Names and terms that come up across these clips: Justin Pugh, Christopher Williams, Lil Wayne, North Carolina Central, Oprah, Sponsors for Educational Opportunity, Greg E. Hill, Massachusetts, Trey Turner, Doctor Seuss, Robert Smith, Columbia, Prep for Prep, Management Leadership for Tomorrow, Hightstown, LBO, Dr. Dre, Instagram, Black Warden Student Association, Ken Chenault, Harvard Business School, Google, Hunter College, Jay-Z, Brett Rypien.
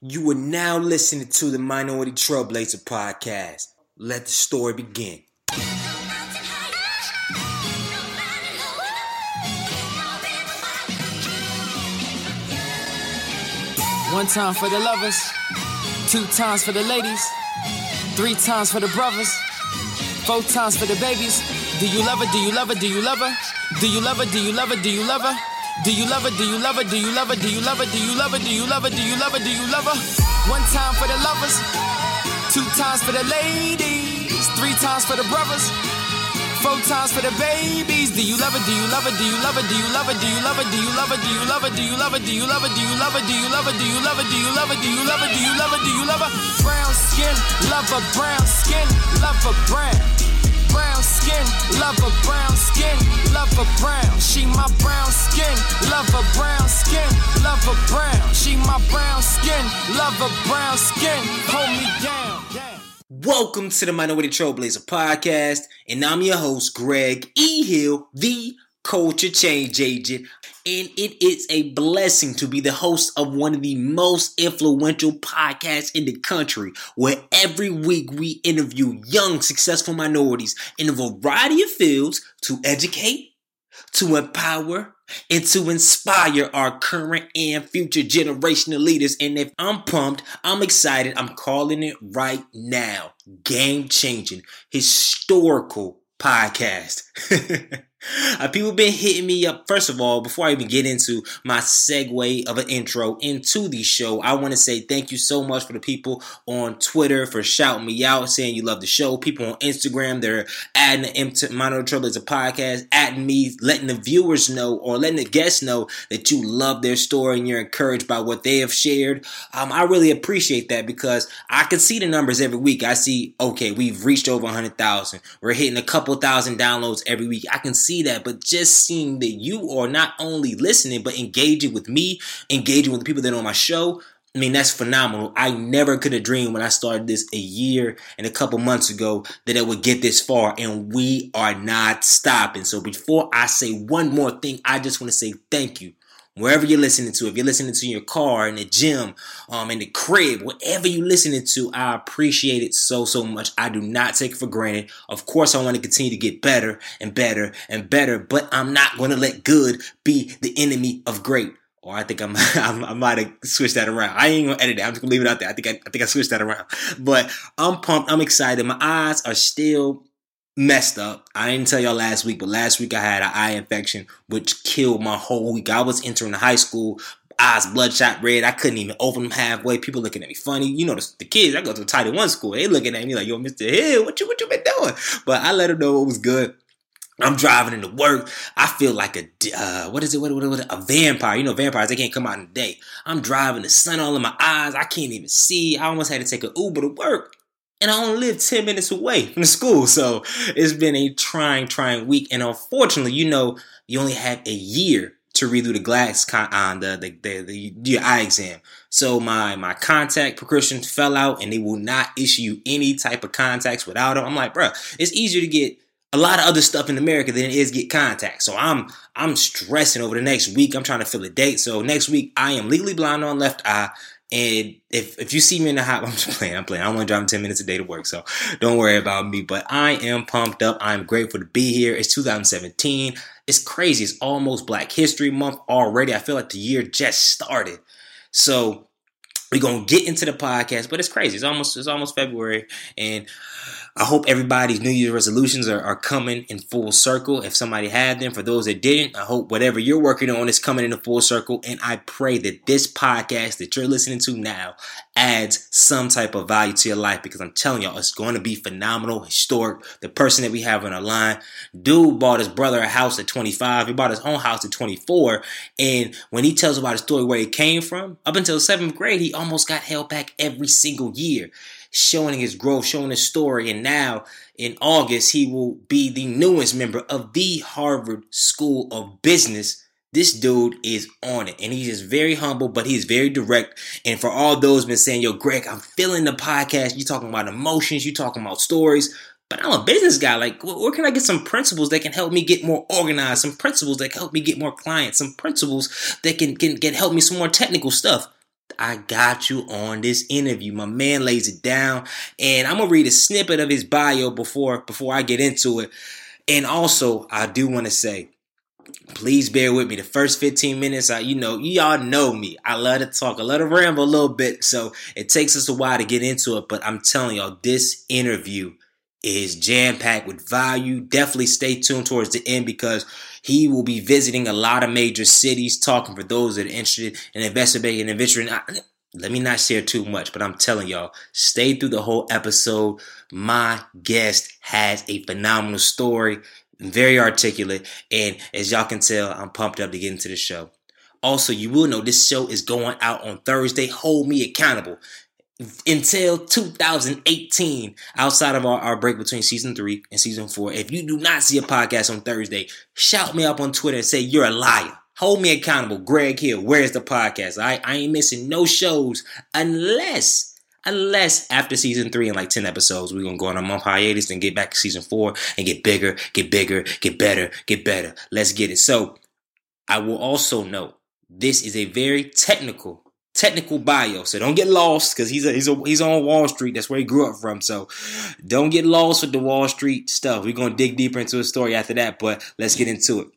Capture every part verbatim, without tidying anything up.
You are now listening to the Minority Trailblazer Podcast. Let the story begin. One time for the lovers, two times for the ladies, three times for the brothers, four times for the babies. Do you love her? Do you love her? Do you love her? Do you love her? Do you love her? Do you love her? Do you love her? Do you love her? Do you love her? Do you love her? Do you love her? Do you love her? Do you love her? Do you love her? One time for the lovers, two times for the ladies, three times for the brothers, four times for the babies. Do you love her? Do you love her? Do you love her? Do you love her? Do you love her? Do you love her? Do you love her? Do you love her? Do you love her? Do you love her? Do you love her? Do you love her? Do you love her? Do you love her? Do you love her? Do you love her? Brown skin, lover, brown skin, lover, brown. Brown skin, love her brown skin, love her brown. She my brown skin, love her brown skin, love her brown. She my brown skin, love her brown skin, hold me down, down. Welcome to the Minority Trailblazer Podcast, and I'm your host, Greg E. Hill, the Culture Change Agent. And it is a blessing to be the host of one of the most influential podcasts in the country, where every week we interview young, successful minorities in a variety of fields to educate, to empower, and to inspire our current and future generational leaders. And if I'm pumped, I'm excited, I'm calling it right now. Game-changing, historical podcast. People been hitting me up. First of all, before I even get into my segue of an intro into the show, I want to say thank you so much for the people on Twitter for shouting me out, saying you love the show. People on Instagram, they're adding the M- to Minority Trailblazer Podcast, adding me, letting the viewers know or letting the guests know that you love their story and you're encouraged by what they have shared. Um, I really appreciate that because I can see the numbers every week. I see, okay, we've reached over one hundred thousand. We're hitting a couple thousand downloads every week. I can see See that, but just seeing that you are not only listening but engaging with me, engaging with the people that are on my show, I mean, that's phenomenal. I never could have dreamed when I started this a year and a couple months ago that it would get this far, and we are not stopping. So before I say one more thing, I just want to say thank you. Wherever you're listening to, if you're listening to in your car, in the gym, um, in the crib, whatever you're listening to, I appreciate it so, so much. I do not take it for granted. Of course, I want to continue to get better and better and better, but I'm not going to let good be the enemy of great. Or I think I'm, I'm, I might have switched that around. I ain't going to edit it. I'm just going to leave it out there. I think I, I think I switched that around. But I'm pumped. I'm excited. My eyes are still messed up. I didn't tell y'all last week, but last week I had an eye infection, which killed my whole week. I was entering high school, eyes bloodshot red. I couldn't even open them halfway. People looking at me funny. You know, the, the kids, I go to a Title One school. They looking at me like, yo, Mister Hill, what you, what you been doing? But I let them know what was good. I'm driving into work. I feel like a, uh, what is it? What, what, what, a vampire. You know, vampires, they can't come out in the day. I'm driving, the sun all in my eyes. I can't even see. I almost had to take an Uber to work. And I only live ten minutes away from the school. So it's been a trying, trying week. And unfortunately, you know, you only have a year to redo the glass con- on the, the, the, the, the eye exam. So my, my contact prescription fell out and they will not issue any type of contacts without them. I'm like, bro, it's easier to get a lot of other stuff in America than it is get contacts. So I'm I'm stressing over the next week. I'm trying to fill a date. So next week, I am legally blind on left eye. And if if you see me in the hot, I'm just playing, I'm playing. I'm only driving ten minutes a day to work, so don't worry about me. But I am pumped up. I'm grateful to be here. It's two thousand seventeen. It's crazy. It's almost Black History Month already. I feel like the year just started. So we're going to get into the podcast, but it's crazy. It's almost it's almost February, and I hope everybody's New Year's resolutions are, are coming in full circle. If somebody had them, for those that didn't, I hope whatever you're working on is coming in a full circle. And I pray that this podcast that you're listening to now adds some type of value to your life, because I'm telling y'all, it's going to be phenomenal, historic. The person that we have on our line, dude bought his brother a house at twenty-five. He bought his own house at twenty-four. And when he tells about his story where he came from, up until seventh grade, he almost got held back every single year. Showing his growth, showing his story. And now in August, he will be the newest member of the Harvard School of Business. This dude is on it. And he's just very humble, but he's very direct. And for all those been saying, yo, Greg, I'm feeling the podcast. You're talking about emotions. You're talking about stories. But I'm a business guy. Like, where can I get some principles that can help me get more organized? Some principles that can help me get more clients? Some principles that can, can, can help me some more technical stuff? I got you on this interview. My man lays it down, and I'm going to read a snippet of his bio before before I get into it. And also, I do want to say, please bear with me. The first fifteen minutes, I, you know, y'all know me. I love to talk. I love to ramble a little bit, so it takes us a while to get into it. But I'm telling y'all, this interview is jam-packed with value. Definitely stay tuned towards the end because he will be visiting a lot of major cities, talking for those that are interested in investigating and adventuring. Let me not share too much, but I'm telling y'all, stay through the whole episode. My guest has a phenomenal story, very articulate, and as y'all can tell, I'm pumped up to get into the show. Also, you will know this show is going out on Thursday. Hold me accountable. Until two thousand eighteen, outside of our, our break between season three and season four, if you do not see a podcast on Thursday, shout me up on Twitter and say you're a liar. Hold me accountable. Greg Hill, where's the podcast? I, I ain't missing no shows unless, unless after season three and like ten episodes, we're going to go on a month hiatus and get back to season four and get bigger, get bigger, get better, get better. Let's get it. So I will also note this is a very technical Technical bio, so don't get lost because he's a, he's a, he's on Wall Street. That's where he grew up from. So don't get lost with the Wall Street stuff. We're gonna dig deeper into his story after that, but let's get into it.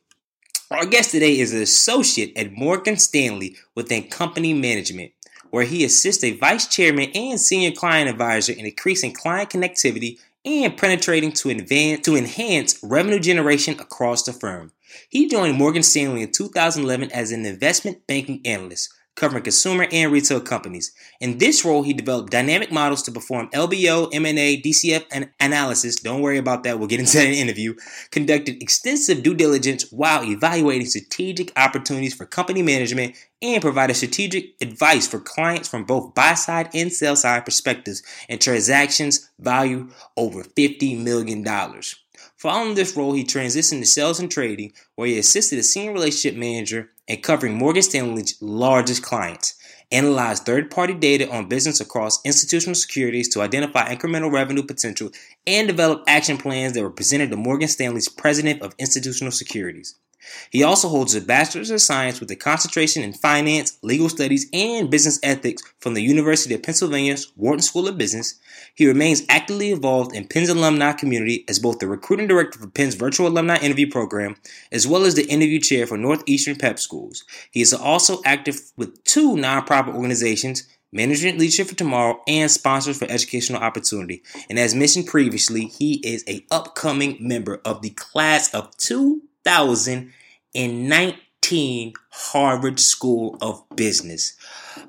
Our guest today is an associate at Morgan Stanley within company management, where he assists a vice chairman and senior client advisor in increasing client connectivity and penetrating to advance to enhance revenue generation across the firm. He joined Morgan Stanley in two thousand eleven as an investment banking analyst, covering consumer and retail companies. In this role, he developed dynamic models to perform L B O, M and A, D C F and analysis. Don't worry about that. We'll get into that in the interview. Conducted extensive due diligence while evaluating strategic opportunities for company management and provided strategic advice for clients from both buy-side and sell-side perspectives and transactions value over fifty million dollars. Following this role, he transitioned to sales and trading, where he assisted a senior relationship manager in covering Morgan Stanley's largest clients, analyzed third-party data on business across institutional securities to identify incremental revenue potential, and developed action plans that were presented to Morgan Stanley's president of institutional securities. He also holds a bachelor's of science with a concentration in finance, legal studies, and business ethics from the University of Pennsylvania's Wharton School of Business. He remains actively involved in Penn's alumni community as both the recruiting director for Penn's virtual alumni interview program, as well as the interview chair for Northeastern P E P schools. He is also active with two nonprofit organizations, Management Leadership for Tomorrow and Sponsors for Educational Opportunity. And as mentioned previously, he is an upcoming member of the class of two. two thousand nineteen Harvard School of Business.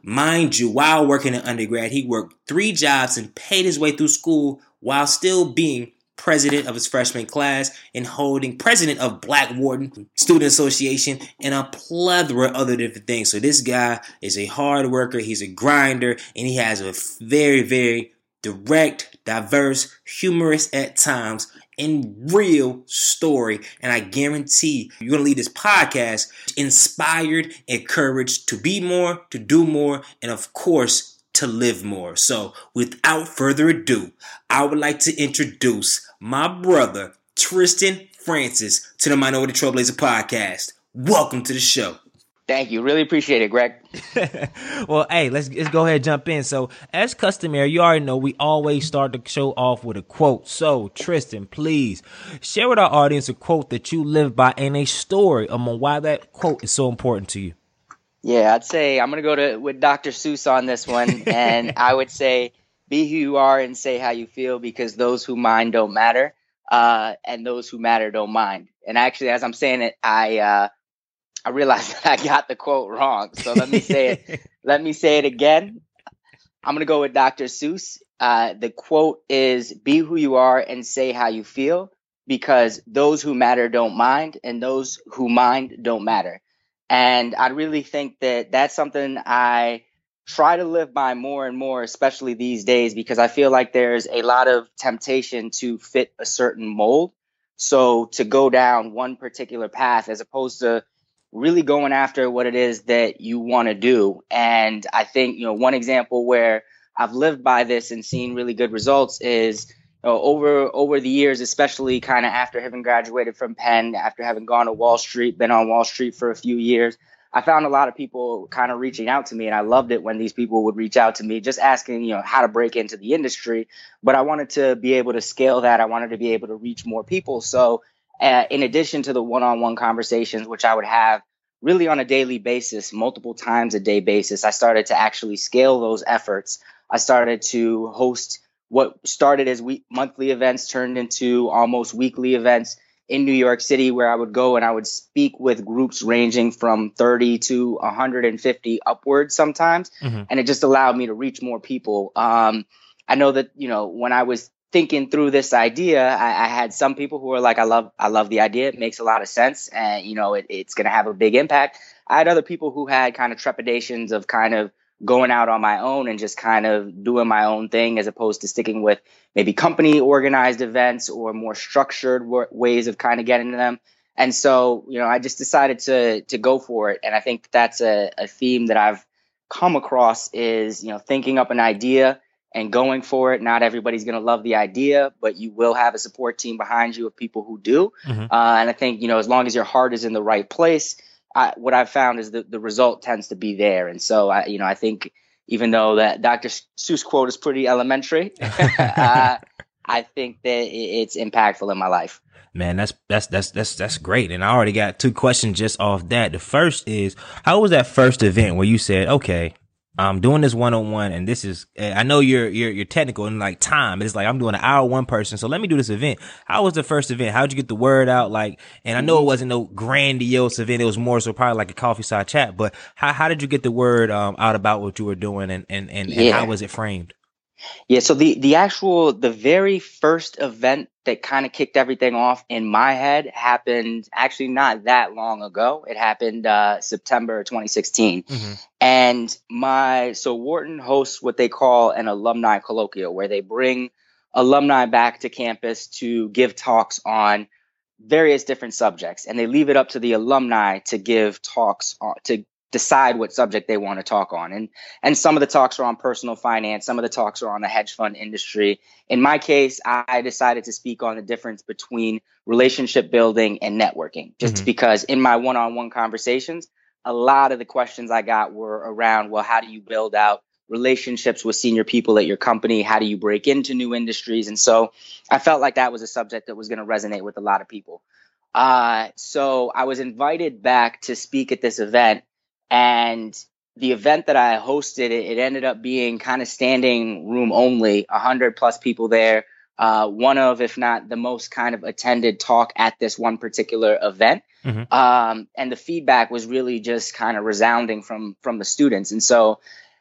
Mind you, while working in undergrad, he worked three jobs and paid his way through school while still being president of his freshman class and holding president of Black Warden Student Association and a plethora of other different things. So this guy is a hard worker, he's a grinder, and he has a very, very direct, diverse, humorous at times, in real story, and I guarantee you're going to leave this podcast inspired, encouraged to be more, to do more, and of course, to live more. So without further ado, I would like to introduce my brother, Triston Francis, to the Minority Trailblazer Podcast. Welcome to the show. Thank you. Really appreciate it, Greg. Well, hey, let's, let's go ahead and jump in. So as customary, you already know we always start the show off with a quote. So Triston, please share with our audience a quote that you live by and a story among why that quote is so important to you. Yeah, I'd say I'm going to go to with Doctor Seuss on this one. And I would say, be who you are and say how you feel, because those who mind don't matter uh, and those who matter don't mind. And actually, as I'm saying it, I uh, – I realized that I got the quote wrong. So let me say it. Let me say it again. I'm going to go with Doctor Seuss. Uh, the quote is, be who you are and say how you feel, because those who matter don't mind and those who mind don't matter. And I really think that that's something I try to live by more and more, especially these days, because I feel like there's a lot of temptation to fit a certain mold. So to go down one particular path as opposed to really going after what it is that you want to do. And I think, you know, one example where I've lived by this and seen really good results is, you know, over over the years, especially kind of after having graduated from Penn, after having gone to Wall Street, been on Wall Street for a few years, I found a lot of people kind of reaching out to me, and I loved it when these people would reach out to me just asking, you know, how to break into the industry. But I wanted to be able to scale that. I wanted to be able to reach more people. So uh, in addition to the one-on-one conversations, which I would have really on a daily basis, multiple times a day basis, I started to actually scale those efforts. I started to host what started as week- monthly events turned into almost weekly events in New York City, where I would go and I would speak with groups ranging from thirty to one hundred fifty upwards sometimes. Mm-hmm. And it just allowed me to reach more people. Um, I know that, you know, when I was thinking through this idea, I, I had some people who were like, I love, I love the idea. It makes a lot of sense. And, you know, it, it's going to have a big impact. I had other people who had kind of trepidations of kind of going out on my own and just kind of doing my own thing, as opposed to sticking with maybe company organized events or more structured w- ways of kind of getting to them. And so, you know, I just decided to to go for it. And I think that's a, a theme that I've come across is, you know, thinking up an idea and going for it. Not everybody's going to love the idea, but you will have a support team behind you of people who do. Mm-hmm. Uh, and I think, you know, as long as your heart is in the right place, I, what I've found is that the result tends to be there. And so, I, you know, I think even though that Doctor Seuss quote is pretty elementary, uh, I think that it's impactful in my life. Man, that's, that's, that's, that's, that's great. And I already got two questions just off that. The first is, how was that first event where you said, okay, I'm doing this one-on-one, and this is, I know you're, you're, you're technical and like time. It's like, I'm doing an hour one person. So let me do this event. How was the first event? How'd you get the word out? Like, and I know it wasn't no grandiose event. It was more so probably like a coffee side chat, but how, how did you get the word um, out about what you were doing, and, and, and, yeah. and how was it framed? Yeah. So the, the actual, the very first event that kind of kicked everything off in my head happened actually not that long ago. It happened uh, September twenty sixteen. Mm-hmm. And my, so Wharton hosts what they call an alumni colloquium, where they bring alumni back to campus to give talks on various different subjects. And they leave it up to the alumni to give talks on, to decide what subject they want to talk on. And and some of the talks are on personal finance. Some of the talks are on the hedge fund industry. In my case, I decided to speak on the difference between relationship building and networking, just mm-hmm. because in my one-on-one conversations, a lot of the questions I got were around, well, how do you build out relationships with senior people at your company? How do you break into new industries? And so I felt like that was a subject that was going to resonate with a lot of people. Uh, so I was invited back to speak at this event. And the event that I hosted, it ended up being kind of standing room only, one hundred plus people there. Uh, one of, if not the most kind of attended talk at this one particular event. Mm-hmm. Um, and the feedback was really just kind of resounding from from the students. And so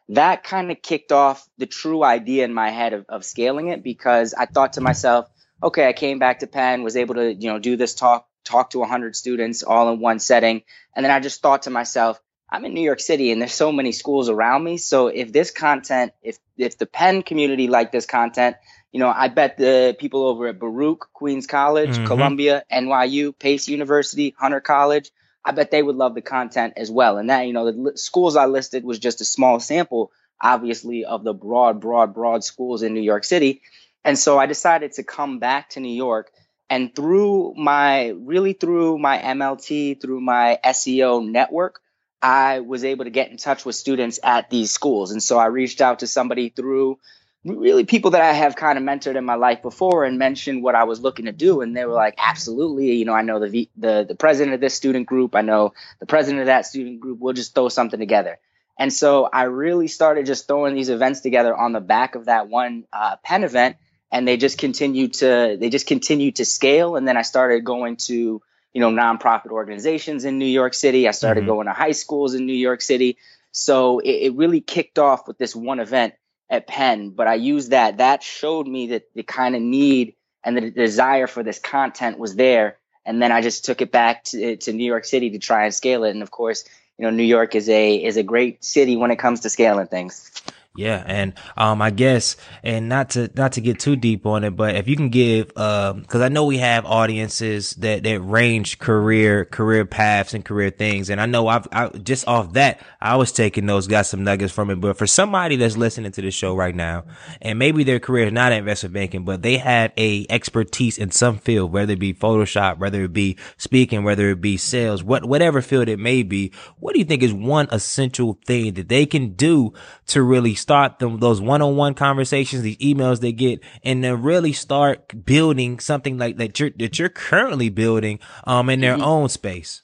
that kind of kicked off the true idea in my head of, of scaling it, because I thought to myself, okay, I came back to Penn, was able to, you know, do this talk, talk to one hundred students all in one setting. And then I just thought to myself, I'm in New York City and there's so many schools around me. So if this content, if if the Penn community liked this content, you know, I bet the people over at Baruch, Queens College, mm-hmm. Columbia, N Y U, Pace University, Hunter College, I bet they would love the content as well. And that, you know, the li- schools I listed was just a small sample, obviously, of the broad, broad, broad schools in New York City. And so I decided to come back to New York. And through my, really through my M L T, through my S E O network, I was able to get in touch with students at these schools. And so I reached out to somebody through really people that I have kind of mentored in my life before and mentioned what I was looking to do. And they were like, absolutely. You know, I know the v- the, the president of this student group. I know the president of that student group. We'll just throw something together. And so I really started just throwing these events together on the back of that one uh, Penn event. And they just continued to they just continued to scale. And then I started going to you know, nonprofit organizations in New York City. I started mm-hmm. going to high schools in New York City. So it, it really kicked off with this one event at Penn. But I used that. That showed me that the kind of need and the desire for this content was there. And then I just took it back to, to New York City to try and scale it. And of course, you know, New York is a is a great city when it comes to scaling things. Yeah. And, um, I guess, and not to, not to get too deep on it, but if you can give, um, cause I know we have audiences that, that range career, career paths and career things. And I know I've, I just off that, I was taking those, got some nuggets from it. But for somebody that's listening to this show right now, and maybe their career is not investment banking, but they have a expertise in some field, whether it be Photoshop, whether it be speaking, whether it be sales, what, whatever field it may be, what do you think is one essential thing that they can do to really start them, those one-on-one conversations, these emails they get, and then really start building something like that you're, that you're currently building, um, in their mm-hmm. own space?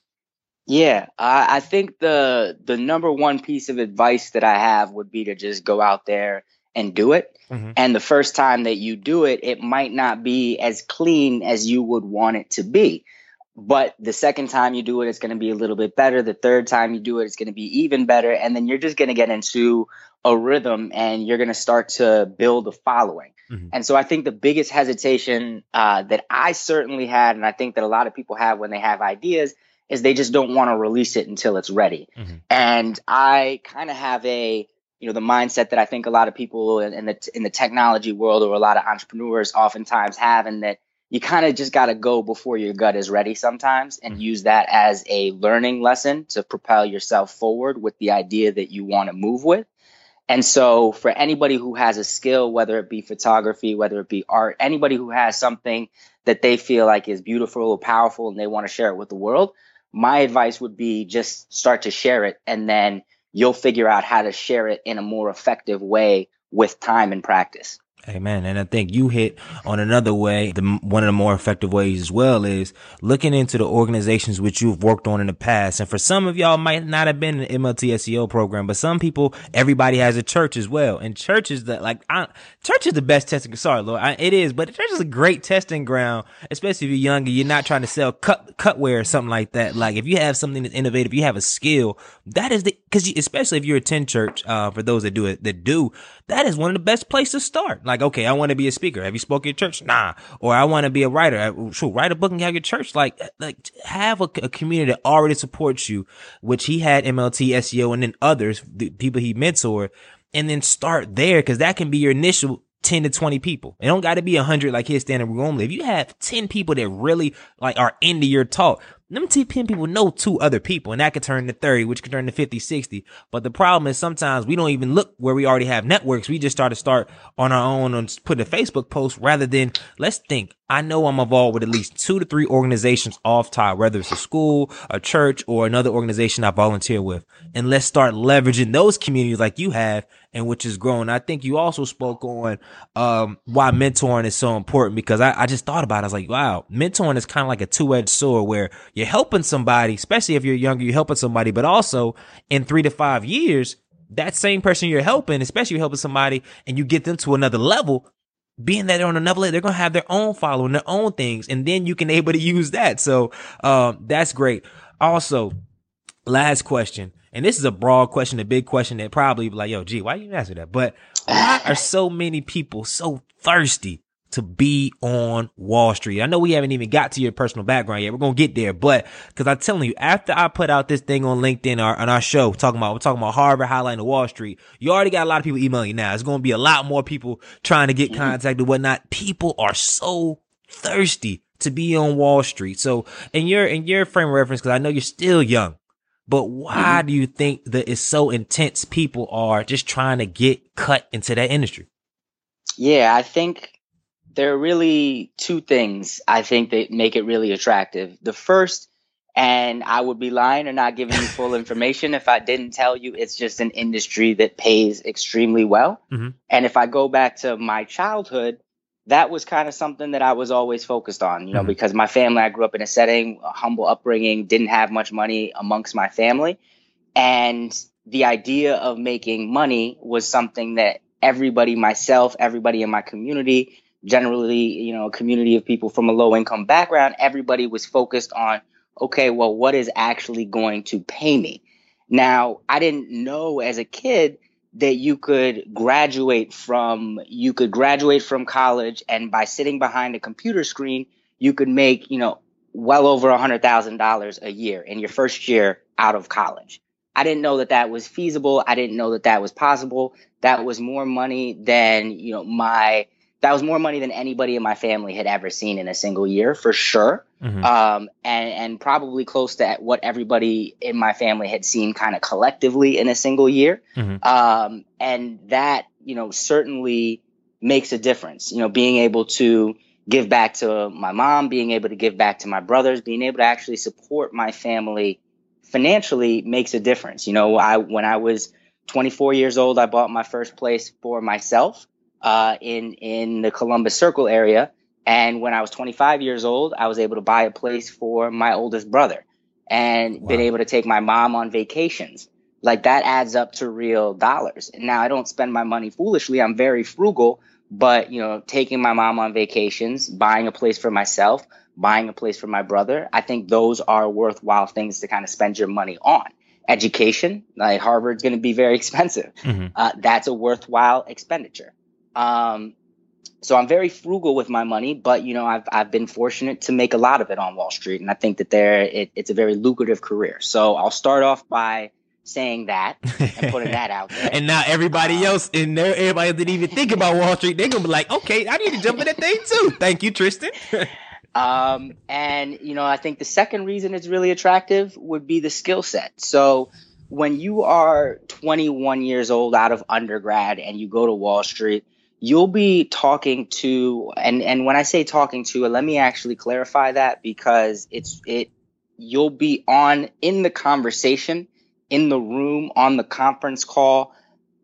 Yeah. I, I think the, the number one piece of advice that I have would be to just go out there and do it. Mm-hmm. And the first time that you do it, it might not be as clean as you would want it to be. But the second time you do it, it's going to be a little bit better. The third time you do it, it's going to be even better. And then you're just going to get into a rhythm and you're going to start to build a following. Mm-hmm. And so I think the biggest hesitation uh, that I certainly had, and I think that a lot of people have when they have ideas, is they just don't want to release it until it's ready. Mm-hmm. And I kind of have a, you know, the mindset that I think a lot of people in, in the in the technology world or a lot of entrepreneurs oftentimes have, and that you kind of just got to go before your gut is ready sometimes, and mm-hmm. use that as a learning lesson to propel yourself forward with the idea that you want to move with. And so for anybody who has a skill, whether it be photography, whether it be art, anybody who has something that they feel like is beautiful or powerful and they want to share it with the world, my advice would be just start to share it, and then you'll figure out how to share it in a more effective way with time and practice. Amen. And I think you hit on another way. The, one of the more effective ways as well is looking into the organizations which you've worked on in the past. And for some of y'all might not have been in the M L T S E O program, but some people, everybody has a church as well. And church is the, like, I, church is the best testing. Sorry, Lord, I, it is, but church is a great testing ground, especially if you're young and you're not trying to sell cut, cutware or something like that. Like if you have something that's innovative, you have a skill, that is the, cause you, especially if you attend church, uh, for those that do it, that do, that is one of the best places to start. Like, okay, I want to be a speaker. Have you spoken at church? Nah. Or I want to be a writer. Sure, write a book and have your church. Like, like have a, a community that already supports you, which he had M L T, S E O, and then others, the people he mentored, and then start there, because that can be your initial ten to twenty people. It don't got to be one hundred like his standard normally. If you have ten people that really like are into your talk, them ten people know two other people, and that could turn to thirty, which could turn to fifty, sixty. But the problem is sometimes we don't even look where we already have networks. We just try to start on our own and put a Facebook post rather than let's think. I know I'm involved with at least two to three organizations off top, whether it's a school, a church, or another organization I volunteer with. And let's start leveraging those communities like you have and which is growing. I think you also spoke on um, why mentoring is so important, because I, I just thought about it. I was like, wow, mentoring is kind of like a two-edged sword where you're helping somebody, especially if you're younger, you're helping somebody, but also in three to five years, that same person you're helping, especially you're helping somebody and you get them to another level, being that they're on another level, they're going to have their own following, their own things, and then you can able to use that. So um, that's great. Also, last question, and this is a broad question, a big question that probably be like, yo, gee, why you answer that? But why are so many people so thirsty to be on Wall Street? I know we haven't even got to your personal background yet. We're going to get there. But because I'm telling you, after I put out this thing on LinkedIn or on our show, talking about, we're talking about Harvard highlighting Wall Street, you already got a lot of people emailing you now. It's going to be a lot more people trying to get contacted and whatnot. People are so thirsty to be on Wall Street. So in your, in your frame of reference, because I know you're still young, but why do you think that it's so intense? People are just trying to get cut into that industry. Yeah, I think there are really two things I think that make it really attractive. The first, and I would be lying or not giving you full information if I didn't tell you, it's just an industry that pays extremely well. Mm-hmm. And if I go back to my childhood, that was kind of something that I was always focused on, you know, mm-hmm. because my family, I grew up in a setting, a humble upbringing, didn't have much money amongst my family. And the idea of making money was something that everybody, myself, everybody in my community, generally, you know, a community of people from a low income background, everybody was focused on, okay, well, what is actually going to pay me? Now, I didn't know as a kid that you could graduate from, you could graduate from college and by sitting behind a computer screen, you could make, you know, well over one hundred thousand dollars a year in your first year out of college. I didn't know that that was feasible. I didn't know that that was possible. That was more money than, you know, my, that was more money than anybody in my family had ever seen in a single year, for sure. Mm-hmm. Um, and, and probably close to what everybody in my family had seen kind of collectively in a single year. Mm-hmm. Um, and that, you know, certainly makes a difference, you know, being able to give back to my mom, being able to give back to my brothers, being able to actually support my family financially makes a difference. You know, I, when I was twenty-four years old, I bought my first place for myself uh, in, in the Columbus Circle area. And when I was twenty-five years old, I was able to buy a place for my oldest brother and wow. been able to take my mom on vacations. Like that adds up to real dollars. And now I don't spend my money foolishly. I'm very frugal, but, you know, taking my mom on vacations, buying a place for myself, buying a place for my brother, I think those are worthwhile things to kind of spend your money on. Education, like Harvard's going to be very expensive. Mm-hmm. Uh, that's a worthwhile expenditure. Um, so I'm very frugal with my money, but, you know, I've I've been fortunate to make a lot of it on Wall Street. And I think that there it, it's a very lucrative career. So I'll start off by saying that and putting that out there. And now everybody uh, else in there, everybody didn't even think about Wall Street. They're going to be like, okay, I need to jump in that thing too. Thank you, Triston. um, and, you know, I think the second reason it's really attractive would be the skill set. So when you are twenty-one years old out of undergrad and you go to Wall Street, you'll be talking to, and, and when I say talking to, let me actually clarify that because it's it you'll be on in the conversation in the room, on the conference call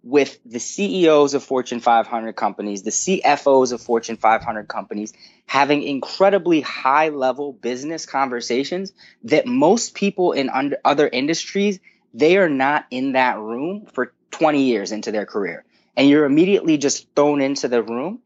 with the C E Os of Fortune five hundred companies, the C F Os of Fortune five hundred companies, having incredibly high-level business conversations that most people in under, other industries, they are not in that room for twenty years into their career. And you're immediately just thrown into the room.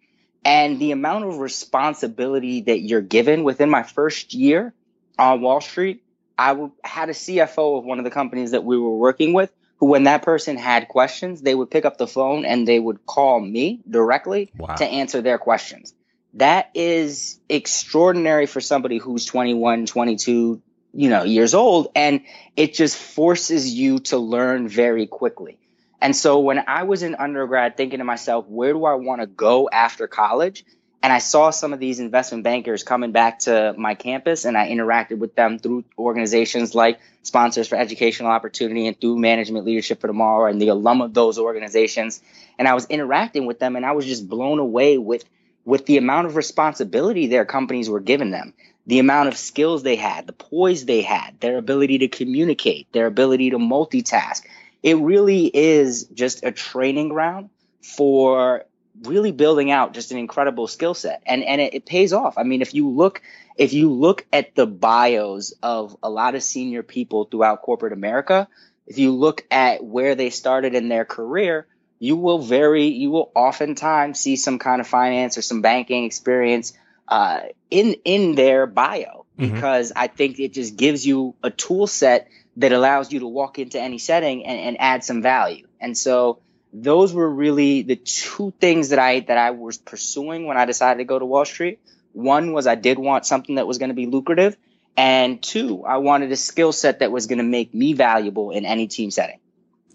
And the amount of responsibility that you're given within my first year on Wall Street, I had a C F O of one of the companies that we were working with who, when that person had questions, they would pick up the phone and they would call me directly wow. to answer their questions. That is extraordinary for somebody who's twenty-one, twenty-two, you know, years old. And it just forces you to learn very quickly. And so when I was in undergrad thinking to myself, where do I want to go after college? And I saw some of these investment bankers coming back to my campus, and I interacted with them through organizations like Sponsors for Educational Opportunity and through Management Leadership for Tomorrow and the alum of those organizations. And I was interacting with them, and I was just blown away with, with the amount of responsibility their companies were giving them, the amount of skills they had, the poise they had, their ability to communicate, their ability to multitask. It really is just a training ground for really building out just an incredible skill set. And and it, it pays off. I mean, if you look if you look at the bios of a lot of senior people throughout corporate America, if you look at where they started in their career, you will very you will oftentimes see some kind of finance or some banking experience uh, in in their bio, mm-hmm. because I think it just gives you a tool set that allows you to walk into any setting and, and add some value. And so those were really the two things that I that I was pursuing when I decided to go to Wall Street. One was I did want something that was going to be lucrative. And two, I wanted a skill set that was going to make me valuable in any team setting.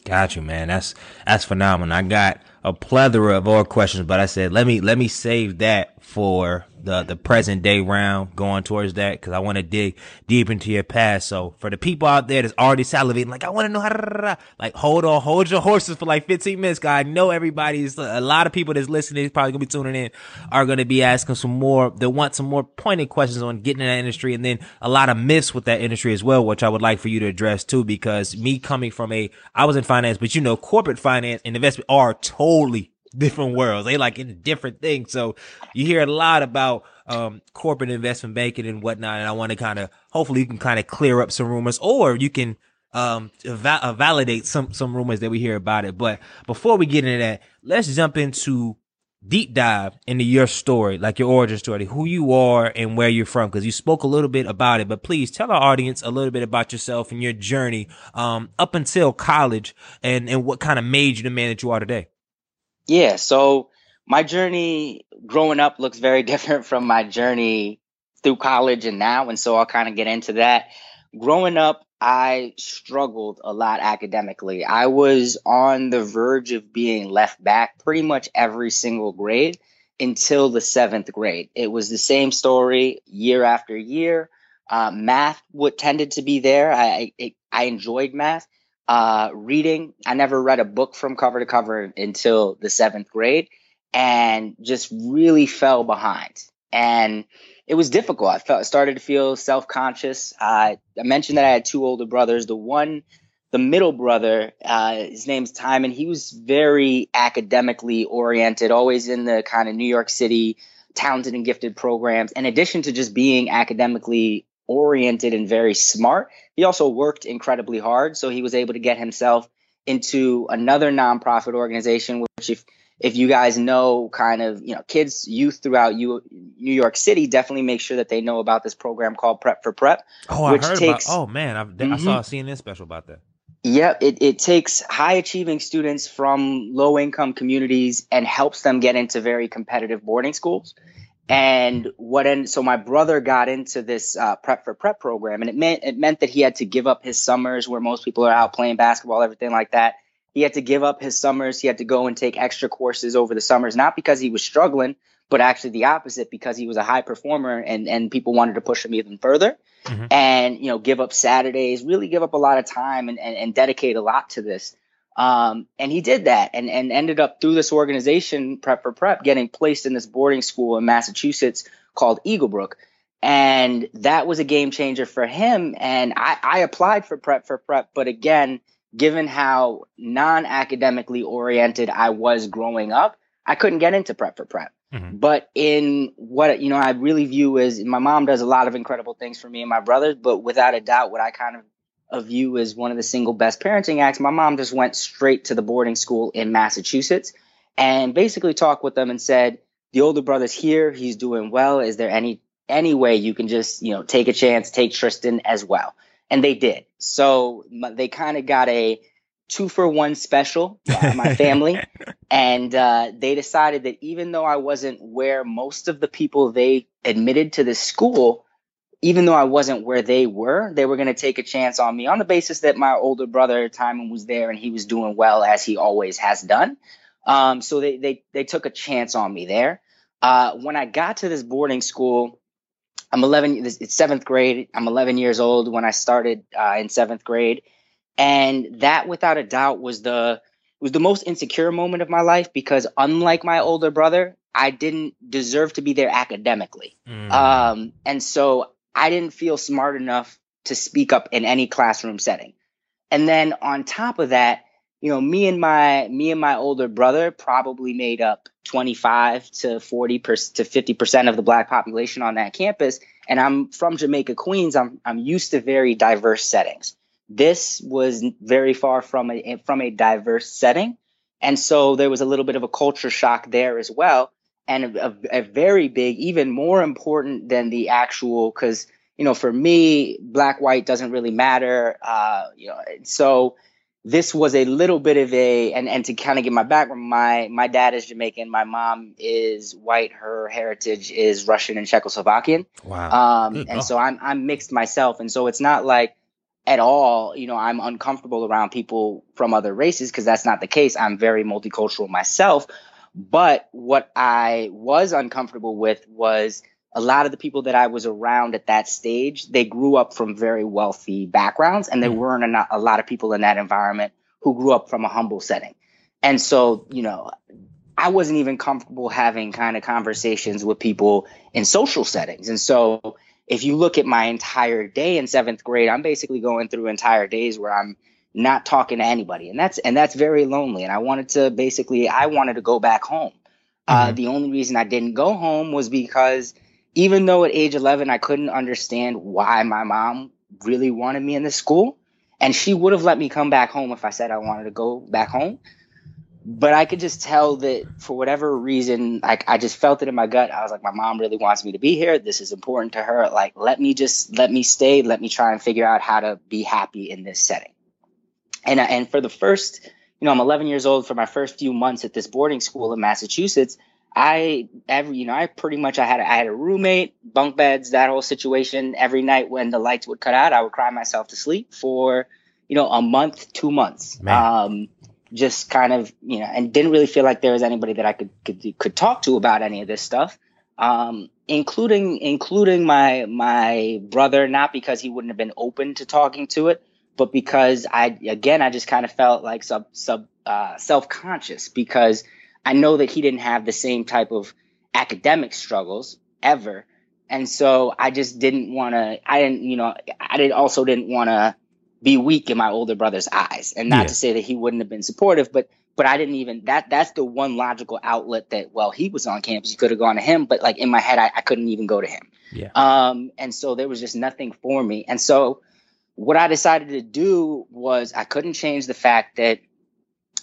Got you, man. That's that's phenomenal. I got a plethora of more questions, but I said, let me let me save that for the, the present day round going towards that, because I want to dig deep into your past. So for the people out there that's already salivating, like, I want to know how to, like, hold on, hold your horses for like fifteen minutes. Cause I know everybody's, a lot of people that's listening is probably going to be tuning in are going to be asking some more, they want some more pointed questions on getting in that industry. And then a lot of myths with that industry as well, which I would like for you to address too, because me coming from a, I was in finance, but you know, corporate finance and investment are totally different worlds. They like in different things. So you hear a lot about um corporate investment banking and whatnot. And I want to kind of, hopefully you can kind of clear up some rumors, or you can um val- validate some some rumors that we hear about it. But before we get into that, let's jump into deep dive into your story, like your origin story, who you are and where you're from, because you spoke a little bit about it, but please tell our audience a little bit about yourself and your journey um up until college and and what kind of made you the man that you are today. Yeah, so my journey growing up looks very different from my journey through college and now, and so I'll kind of get into that. Growing up, I struggled a lot academically. I was on the verge of being left back pretty much every single grade until the seventh grade. It was the same story year after year. Uh, math what tended to be there. I I, I enjoyed math. Uh, reading, I never read a book from cover to cover until the seventh grade, and just really fell behind. And it was difficult. I felt, started to feel self-conscious. Uh, I mentioned that I had two older brothers. The one, the middle brother, uh, his name's Tymon. He was very academically oriented, always in the kind of New York City talented and gifted programs. In addition to just being academically oriented and very smart, he also worked incredibly hard. So he was able to get himself into another nonprofit organization, which if If you guys know kind of, you know, kids, youth throughout you, New York City, definitely make sure that they know about this program called Prep for Prep. Oh, which I heard takes, about, oh, man, I, mm-hmm. I saw a C N N special about that. Yeah, it, it takes high achieving students from low income communities and helps them get into very competitive boarding schools. And what and so my brother got into this uh, Prep for Prep program, and it meant it meant that he had to give up his summers where most people are out playing basketball, everything like that. He had to give up his summers. He had to go and take extra courses over the summers, not because he was struggling, but actually the opposite, because he was a high performer and, and people wanted to push him even further mm-hmm. and, you know, give up Saturdays, really give up a lot of time and, and, and dedicate a lot to this. Um, and he did that and, and ended up through this organization, Prep for Prep, getting placed in this boarding school in Massachusetts called Eaglebrook. And that was a game changer for him. And I, I applied for Prep for Prep, but again, given how non-academically oriented I was growing up, I couldn't get into Prep for Prep. Mm-hmm. But in what, you know, I really view as, my mom does a lot of incredible things for me and my brothers, but without a doubt, what I kind of view as one of the single best parenting acts, my mom just went straight to the boarding school in Massachusetts and basically talked with them and said, the older brother's here, he's doing well. Is there any any way you can just, you know, take a chance, take Triston as well? And they did. So they kind of got a two for one special, uh, my family. And uh, they decided that even though I wasn't where most of the people they admitted to this school, even though I wasn't where they were, they were going to take a chance on me on the basis that my older brother, Tymon, was there and he was doing well as he always has done. Um, so they, they, they took a chance on me there. Uh, when I got to this boarding school, I'm eleven, it's seventh grade. I'm eleven years old when I started uh, in seventh grade. And that without a doubt was the was the most insecure moment of my life, because unlike my older brother, I didn't deserve to be there academically. Mm. Um, and so I didn't feel smart enough to speak up in any classroom setting. And then on top of that, you know, me and my me and my older brother probably made up twenty-five to forty per, to fifty percent of the Black population on that campus. And I'm from Jamaica, Queens. I'm I'm used to very diverse settings. This was very far from a from a diverse setting. And so there was a little bit of a culture shock there as well. And a, a, a very big, even more important than the actual, because, you know, for me, Black, white doesn't really matter. Uh, you know, so this was a little bit of a, and, and to kind of give my background, my, my dad is Jamaican. My mom is white. Her heritage is Russian and Czechoslovakian. Wow. Um, and oh. so I'm, I'm mixed myself. And so it's not like at all, you know, I'm uncomfortable around people from other races, because that's not the case. I'm very multicultural myself. But what I was uncomfortable with was a lot of the people that I was around at that stage, they grew up from very wealthy backgrounds, and there weren't a lot of people in that environment who grew up from a humble setting. And so, you know, I wasn't even comfortable having kind of conversations with people in social settings. And so if you look at my entire day in seventh grade, I'm basically going through entire days where I'm not talking to anybody. And that's and that's very lonely. And I wanted to basically I wanted to go back home. Uh, mm-hmm. The only reason I didn't go home was because even though at age eleven, I couldn't understand why my mom really wanted me in this school, and she would have let me come back home if I said I wanted to go back home. But I could just tell that for whatever reason, I, I just felt it in my gut. I was like, my mom really wants me to be here. This is important to her. Like, let me just let me stay. Let me try and figure out how to be happy in this setting. And and for the first, you know, I'm eleven years old. For my first few months at this boarding school in Massachusetts, I every you know I pretty much I had a, I had a roommate, bunk beds, that whole situation. Every night when the lights would cut out, I would cry myself to sleep for you know a month, two months, um, just kind of you know, and didn't really feel like there was anybody that I could could could talk to about any of this stuff, um, including including my my brother, not because he wouldn't have been open to talking to it, but because I again I just kind of felt like sub sub uh, self-conscious because I know that he didn't have the same type of academic struggles ever. And so I just didn't want to, I didn't, you know, I didn't also didn't want to be weak in my older brother's eyes, and not yeah. to say that he wouldn't have been supportive, but, but I didn't even, that, that's the one logical outlet that, well, he was on campus, you could have gone to him, but like in my head, I, I couldn't even go to him. Yeah. Um, and so there was just nothing for me. And so what I decided to do was I couldn't change the fact that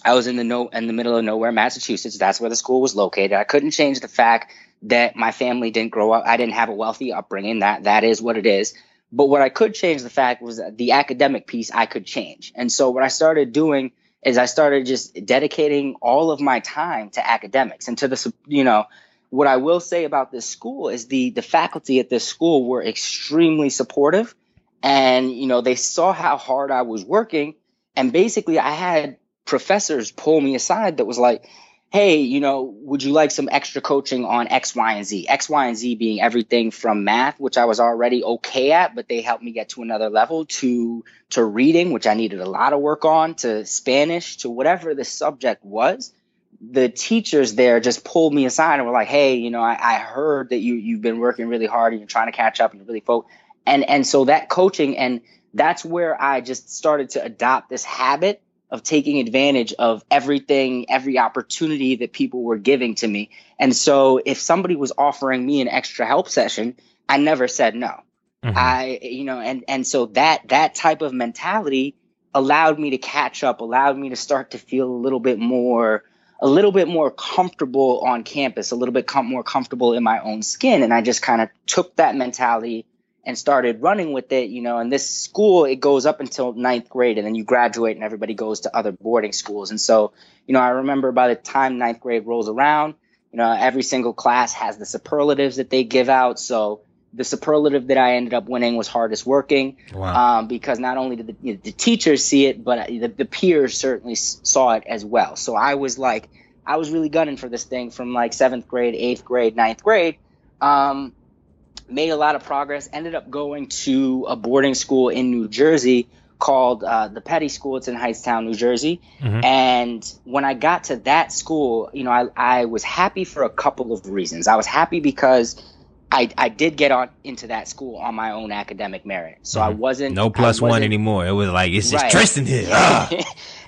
I was in the no in the middle of nowhere, Massachusetts. That's where the school was located. I couldn't change the fact that my family didn't grow up. I didn't have a wealthy upbringing. That that is what it is. But what I could change the fact was the academic piece I could change. And so what I started doing is I started just dedicating all of my time to academics and to the, you know, what I will say about this school is the the faculty at this school were extremely supportive. And, you know, they saw how hard I was working. And basically I had professors pull me aside that was like, hey, you know, would you like some extra coaching on X, Y, and Z? X, Y, and Z being everything from math, which I was already okay at, but they helped me get to another level, to to reading, which I needed a lot of work on, to Spanish, to whatever the subject was. The teachers there just pulled me aside and were like, hey, you know, I, I heard that you, you've been working really hard and you're trying to catch up and you're really focused. And, and so that coaching, and that's where I just started to adopt this habit of taking advantage of everything, every opportunity that people were giving to me. And so if somebody was offering me an extra help session, I never said no. Mm-hmm. I, you know, and, and so that, that type of mentality allowed me to catch up, allowed me to start to feel a little bit more, a little bit more comfortable on campus, a little bit com- more comfortable in my own skin. And I just kind of took that mentality and started running with it, you know, and this school, it goes up until ninth grade and then you graduate and everybody goes to other boarding schools. And so, you know, I remember by the time ninth grade rolls around, you know, every single class has the superlatives that they give out. So the superlative that I ended up winning was hardest working. Wow. um, because not only did the, you know, the teachers see it, but the, the peers certainly s- saw it as well. So I was like, I was really gunning for this thing from like seventh grade, eighth grade, ninth grade. Um, made a lot of progress, ended up going to a boarding school in New Jersey called uh, the Petty School. It's in Hightstown, New Jersey. Mm-hmm. And when I got to that school, you know, I, I was happy for a couple of reasons. I was happy because I, I did get on into that school on my own academic merit. So mm-hmm. I wasn't. No plus wasn't, one anymore. It was like, it's just right. Triston here. Yeah.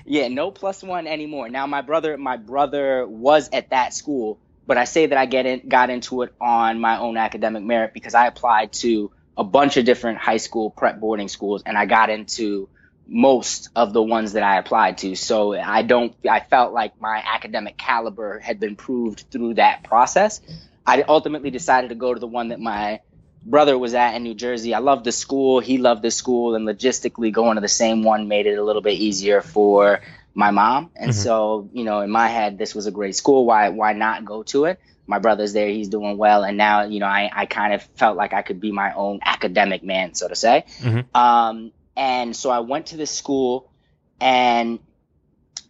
yeah, no plus one anymore. Now, my brother, my brother was at that school. But I say that I get in, got into it on my own academic merit because I applied to a bunch of different high school prep boarding schools, and I got into most of the ones that I applied to. So I don't, I felt like my academic caliber had been proved through that process. I ultimately decided to go to the one that my brother was at in New Jersey. I loved the school. He loved the school, and logistically going to the same one made it a little bit easier for my mom. And mm-hmm. so, you know, in my head, this was a great school. Why, why not go to it? My brother's there. He's doing well. And now, you know, I, I kind of felt like I could be my own academic man, so to say. Mm-hmm. Um, and so I went to this school, and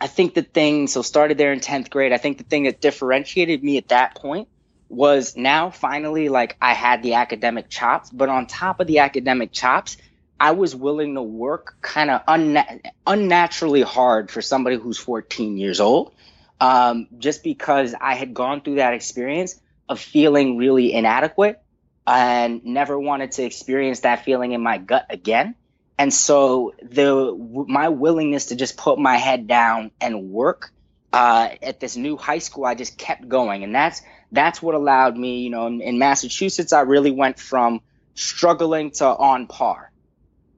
I think the thing, so started there in tenth grade. I think the thing that differentiated me at that point was now finally, like, I had the academic chops, but on top of the academic chops, I was willing to work kind of unna- unnaturally hard for somebody who's fourteen years old, um, just because I had gone through that experience of feeling really inadequate and never wanted to experience that feeling in my gut again. And so the my willingness to just put my head down and work uh, at this new high school, I just kept going. And that's that's what allowed me, you know, in, in Massachusetts, I really went from struggling to on par.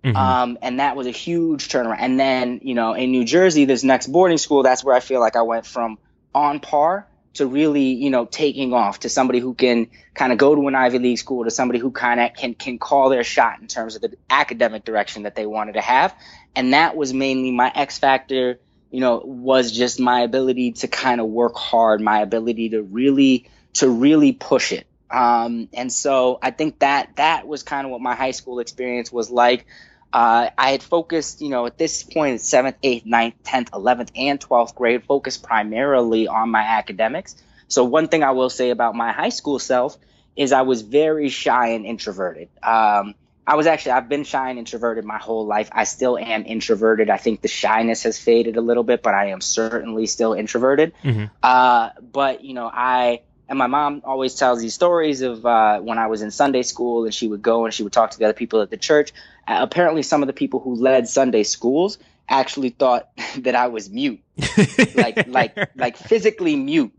Mm-hmm. Um, and that was a huge turnaround. And then, you know, in New Jersey, this next boarding school, that's where I feel like I went from on par to really, you know, taking off, to somebody who can kind of go to an Ivy League school, to somebody who kind of can, can call their shot in terms of the academic direction that they wanted to have. And that was mainly my X factor, you know, was just my ability to kind of work hard, my ability to really to really push it. Um, and so I think that that was kind of what my high school experience was like. Uh, I had focused, you know, at this point, seventh, eighth, ninth, tenth, eleventh, and twelfth grade, focused primarily on my academics. So one thing I will say about my high school self is I was very shy and introverted. Um, I was actually, I've been shy and introverted my whole life. I still am introverted. I think the shyness has faded a little bit, but I am certainly still introverted. Mm-hmm. Uh, but, you know, I, and my mom always tells these stories of uh, when I was in Sunday school and she would go and she would talk to the other people at the church. Uh, apparently some of the people who led Sunday schools actually thought that I was mute, like, like, like physically mute.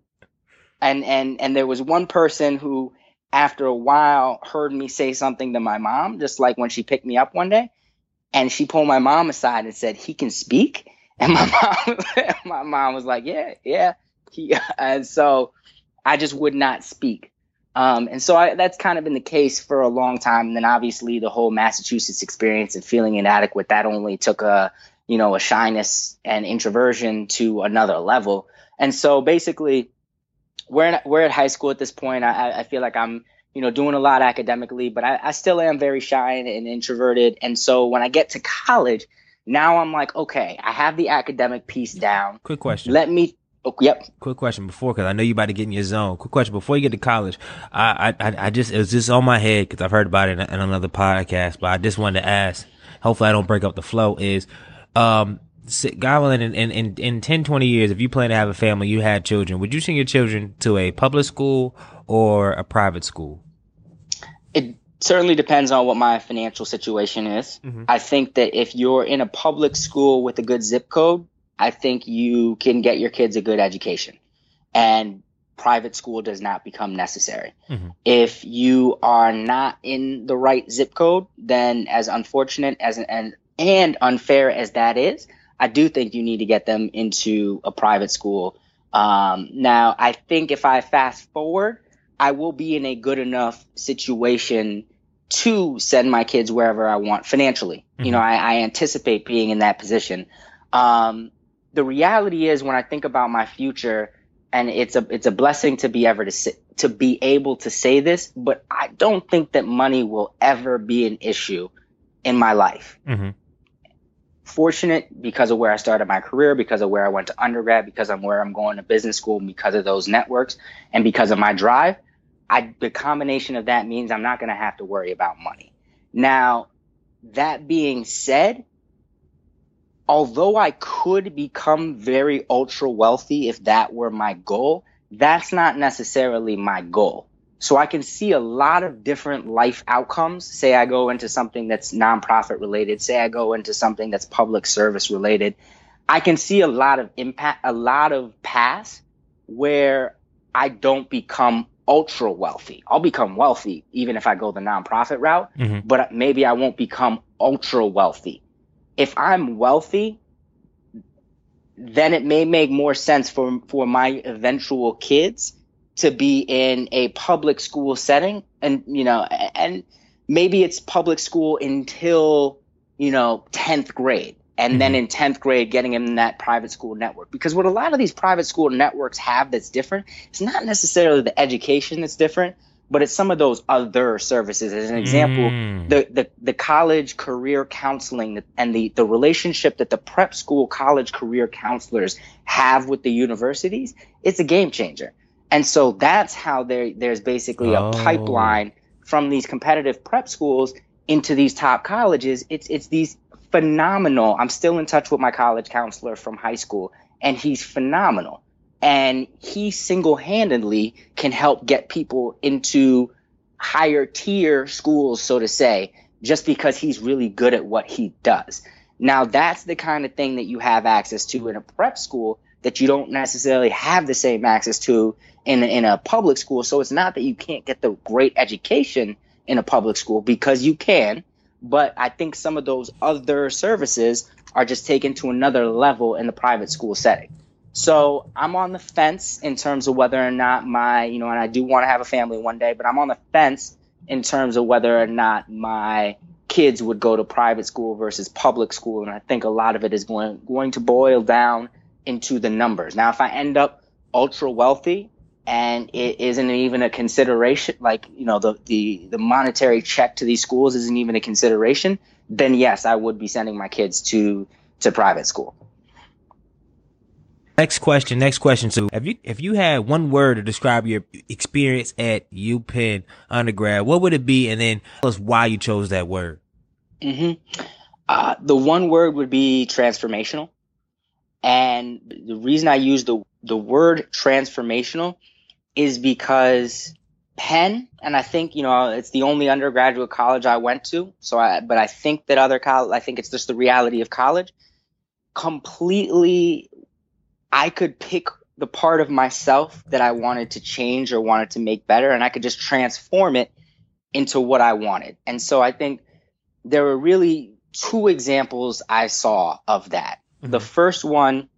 And, and, and there was one person who, after a while, heard me say something to my mom, just like when she picked me up one day, and she pulled my mom aside and said, "He can speak?" And my mom, my mom was like, "Yeah, yeah." He, and so I just would not speak. Um, and so I, that's kind of been the case for a long time. And then obviously the whole Massachusetts experience and feeling inadequate, that only took a, you know, a shyness and introversion to another level. And so basically, We're in, we're at high school at this point. I, I feel like I'm, you know, doing a lot academically, but I, I still am very shy and, and introverted. And so when I get to college, now I'm like, okay, I have the academic piece down. Quick question. Let me. Oh, yep. Quick question before, because I know you're about to get in your zone. Quick question before you get to college. I I, I just it was just on my head because I've heard about it in, in another podcast, but I just wanted to ask. Hopefully, I don't break up the flow. Is um. Goblin, in, in, in, in ten, twenty years, if you plan to have a family, you had children, would you send your children to a public school or a private school? It certainly depends on what my financial situation is. Mm-hmm. I think that if you're in a public school with a good zip code, I think you can get your kids a good education. And private school does not become necessary. Mm-hmm. If you are not in the right zip code, then as unfortunate as an, and, and unfair as that is, I do think you need to get them into a private school. Um, now, I think if I fast forward, I will be in a good enough situation to send my kids wherever I want financially. Mm-hmm. You know, I, I anticipate being in that position. Um, the reality is, when I think about my future, and it's a it's a blessing to be ever to to be able to say this, but I don't think that money will ever be an issue in my life. Mm-hmm. Fortunate because of where I started my career, because of where I went to undergrad, because I'm where I'm going to business school, and because of those networks and because of my drive, I, the combination of that means I'm not going to have to worry about money. Now, that being said, although I could become very ultra wealthy if that were my goal, that's not necessarily my goal. So I can see a lot of different life outcomes. Say I go into something that's nonprofit related. Say I go into something that's public service related. I can see a lot of impact, a lot of paths where I don't become ultra wealthy. I'll become wealthy even if I go the nonprofit route, mm-hmm. but maybe I won't become ultra wealthy. If I'm wealthy, then it may make more sense for, for my eventual kids to be in a public school setting, and, you know, and maybe it's public school until, you know, tenth grade, and mm-hmm. then in tenth grade getting them in that private school network. Because what a lot of these private school networks have that's different, it's not necessarily the education that's different, but it's some of those other services. As an example, mm. the, the, the college career counseling and the, the relationship that the prep school college career counselors have with the universities, it's a game changer. And so that's how there there's basically a oh. pipeline from these competitive prep schools into these top colleges. It's it's these phenomenal. I'm still in touch with my college counselor from high school, and he's phenomenal. And he single-handedly can help get people into higher tier schools, so to say, just because he's really good at what he does. Now, that's the kind of thing that you have access to in a prep school that you don't necessarily have the same access to in in a public school. So it's not that you can't get the great education in a public school, because you can, but I think some of those other services are just taken to another level in the private school setting. So I'm on the fence in terms of whether or not my, you know, and I do want to have a family one day, but I'm on the fence in terms of whether or not my kids would go to private school versus public school. And I think a lot of it is going, going to boil down into the numbers. Now, if I end up ultra wealthy, and it isn't even a consideration, like, you know, the, the, the monetary check to these schools isn't even a consideration, then yes, I would be sending my kids to, to private school. Next question, next question. So if you, if you had one word to describe your experience at UPenn undergrad, what would it be? And then tell us why you chose that word. Mm-hmm. Uh, the one word would be transformational. And the reason I use the the word transformational is because Penn, and I think, you know, it's the only undergraduate college I went to. So I, but I think that other college, I think it's just the reality of college. Completely, I could pick the part of myself that I wanted to change or wanted to make better, and I could just transform it into what I wanted. And so I think there were really two examples I saw of that. Mm-hmm. The first one,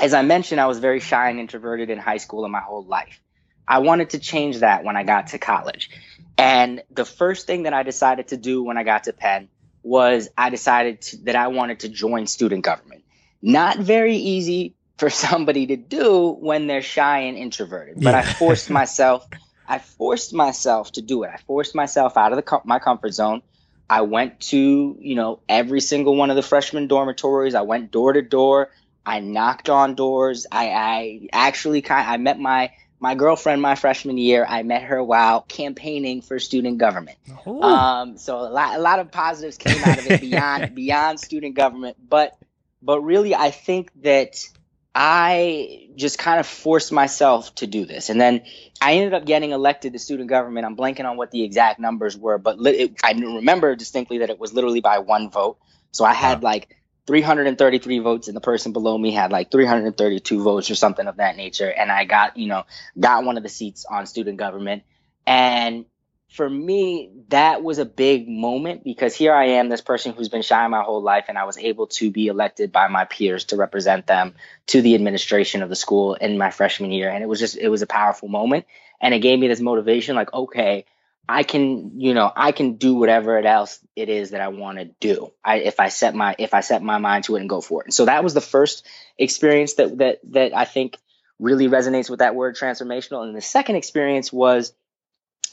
as I mentioned, I was very shy and introverted in high school and my whole life. I wanted to change that when I got to college. And the first thing that I decided to do when I got to Penn was I decided to, that I wanted to join student government. Not very easy for somebody to do when they're shy and introverted, but yeah. I forced myself, I forced myself to do it. I forced myself out of the com- my comfort zone. I went to, you know, every single one of the freshman dormitories. I went door to door. I knocked on doors. I, I actually kind of, I met my my girlfriend my freshman year. I met her while campaigning for student government. Um, so a lot a lot of positives came out of it beyond beyond student government. But but really, I think that I just kind of forced myself to do this. And then I ended up getting elected to student government. I'm blanking on what the exact numbers were, but it, I remember distinctly that it was literally by one vote. So I had wow. like three hundred thirty-three votes, and the person below me had like three hundred thirty-two votes or something of that nature. And I got, you know, got one of the seats on student government. And for me, that was a big moment because here I am, this person who's been shy my whole life, and I was able to be elected by my peers to represent them to the administration of the school in my freshman year. And it was just, it was a powerful moment. And it gave me this motivation, like, okay, I can, you know, I can do whatever it else it is that I want to do. I, if I set my, if I set my mind to it and go for it. And so that was the first experience that, that, that I think really resonates with that word transformational. And the second experience was,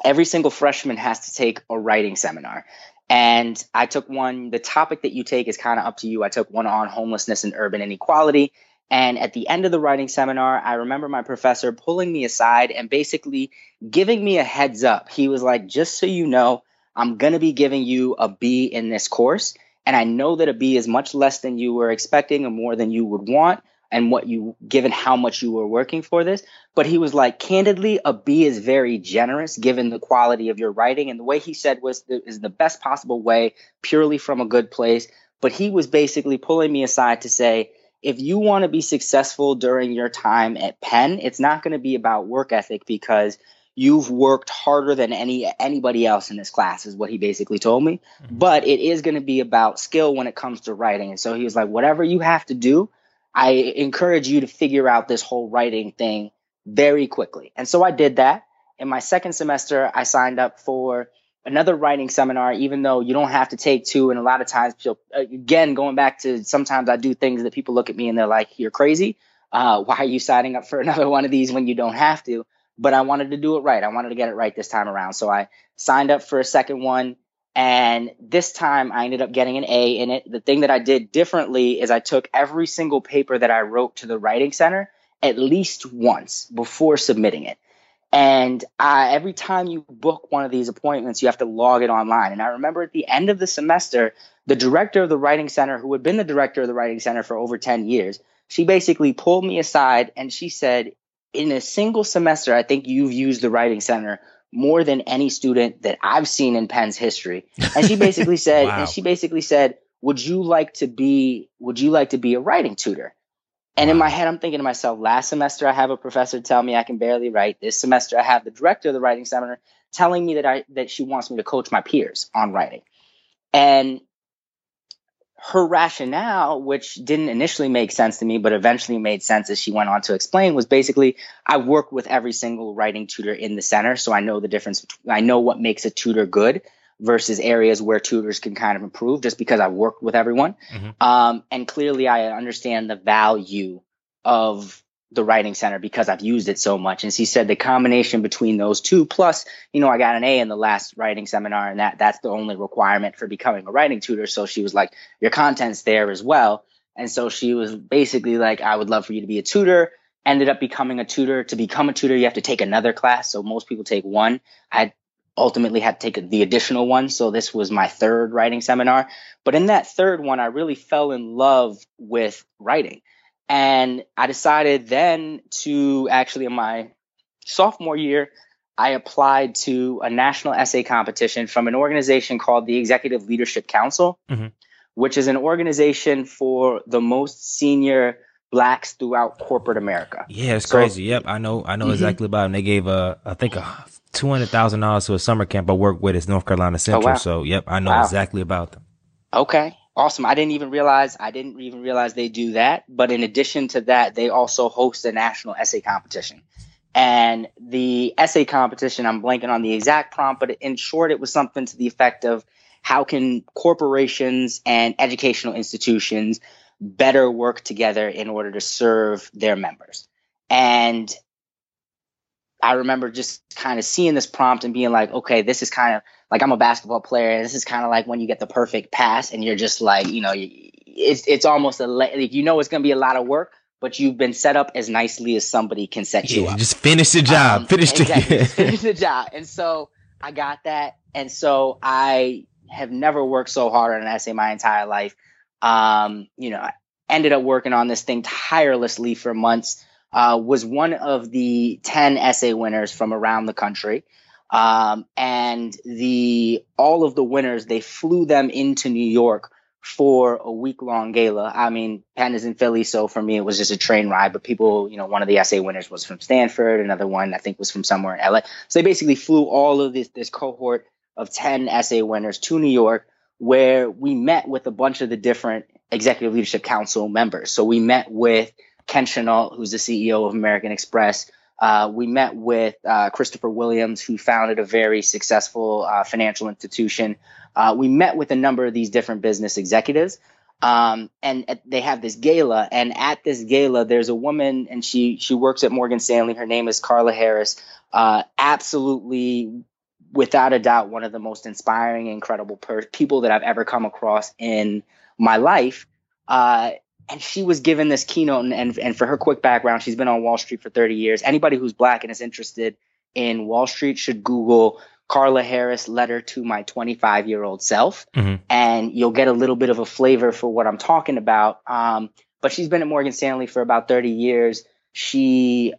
every single freshman has to take a writing seminar. And I took one, the topic that you take is kind of up to you. I took one on homelessness and urban inequality. And at the end of the writing seminar, I remember my professor pulling me aside and basically giving me a heads up. He was like, just so you know, I'm going to be giving you a B in this course. And I know that a B is much less than you were expecting or more than you would want, and what you, given how much you were working for this. But he was like, candidly, a B is very generous given the quality of your writing. And the way he said was, is the best possible way, purely from a good place. But he was basically pulling me aside to say, if you want to be successful during your time at Penn, it's not going to be about work ethic because you've worked harder than any anybody else in this class is what he basically told me. Mm-hmm. But it is going to be about skill when it comes to writing. And so he was like, whatever you have to do, I encourage you to figure out this whole writing thing very quickly. And so I did that. In my second semester, I signed up for another writing seminar, even though you don't have to take two. And a lot of times, again, going back to sometimes I do things that people look at me and they're like, you're crazy. Uh, why are you signing up for another one of these when you don't have to? But I wanted to do it right. I wanted to get it right this time around. So I signed up for a second one. And this time I ended up getting an A in it. The thing that I did differently is I took every single paper that I wrote to the writing center at least once before submitting it. And I, every time you book one of these appointments, you have to log it online. And I remember at the end of the semester, the director of the writing center, who had been the director of the writing center for over ten years, she basically pulled me aside and she said, in a single semester, I think you've used the writing center more than any student that I've seen in Penn's history. And she basically said, wow. and she basically said, would you like to be, would you like to be a writing tutor? And wow. in my head, I'm thinking to myself, last semester, I have a professor tell me I can barely write. This semester, I have the director of the writing seminar telling me that I, that she wants me to coach my peers on writing. And her rationale, which didn't initially make sense to me, but eventually made sense as she went on to explain, was basically, I worked with every single writing tutor in the center. So I know the difference. I know what makes a tutor good versus areas where tutors can kind of improve just because I've worked with everyone. Mm-hmm. Um, and clearly I understand the value of the writing center because I've used it so much. And she said the combination between those two, plus, you know, I got an A in the last writing seminar, and that that's the only requirement for becoming a writing tutor. So she was like, your content's there as well. And so she was basically like, I would love for you to be a tutor. Ended up becoming a tutor. To become a tutor, you have to take another class. So most people take one. I ultimately had to take the additional one. So this was my third writing seminar. But in that third one, I really fell in love with writing. And I decided then to actually, in my sophomore year, I applied to a national essay competition from an organization called the Executive Leadership Council, mm-hmm. which is an organization for the most senior Blacks throughout corporate America. Yeah, it's so crazy. Yep, I know I know mm-hmm. exactly about them. They gave, uh, I think, uh, two hundred thousand dollars to a summer camp I worked with. It's North Carolina Central. Oh, wow. So, yep, I know wow. exactly about them. Okay. Awesome. I didn't even realize, I didn't even realize they do that. But in addition to that, they also host a national essay competition. And the essay competition, I'm blanking on the exact prompt, but in short, it was something to the effect of how can corporations and educational institutions better work together in order to serve their members. And I remember just kind of seeing this prompt and being like, okay, this is kind of like, I'm a basketball player, and this is kind of like when you get the perfect pass and you're just like, you know, it's it's almost a, like, you know, it's going to be a lot of work, but you've been set up as nicely as somebody can set you yeah, up. Just finish the job, um, finish, exactly, the- finish the job. And so I got that. And so I have never worked so hard on an essay my entire life. Um, you know, I ended up working on this thing tirelessly for months, uh, was one of the ten essay winners from around the country. Um, and the, all of the winners, they flew them into New York for a week long gala. I mean, Penn is in Philly, so for me, it was just a train ride, but people, you know, one of the essay winners was from Stanford. Another one, I think, was from somewhere in L A. So they basically flew all of this, this cohort of ten essay winners to New York, where we met with a bunch of the different Executive Leadership Council members. So we met with Ken Chenault, who's the C E O of American Express. Uh, we met with uh, Christopher Williams, who founded a very successful uh, financial institution. Uh, we met with a number of these different business executives. Um, and uh, they have this gala. And at this gala, there's a woman, and she she works at Morgan Stanley. Her name is Carla Harris. Uh, absolutely, without a doubt, one of the most inspiring, incredible per- people that I've ever come across in my life. Uh, and she was given this keynote, and, and, and for her quick background, she's been on Wall Street for thirty years. Anybody who's Black and is interested in Wall Street should Google Carla Harris letter to my twenty-five-year-old self, mm-hmm. and you'll get a little bit of a flavor for what I'm talking about. Um, but she's been at Morgan Stanley for about thirty years. She...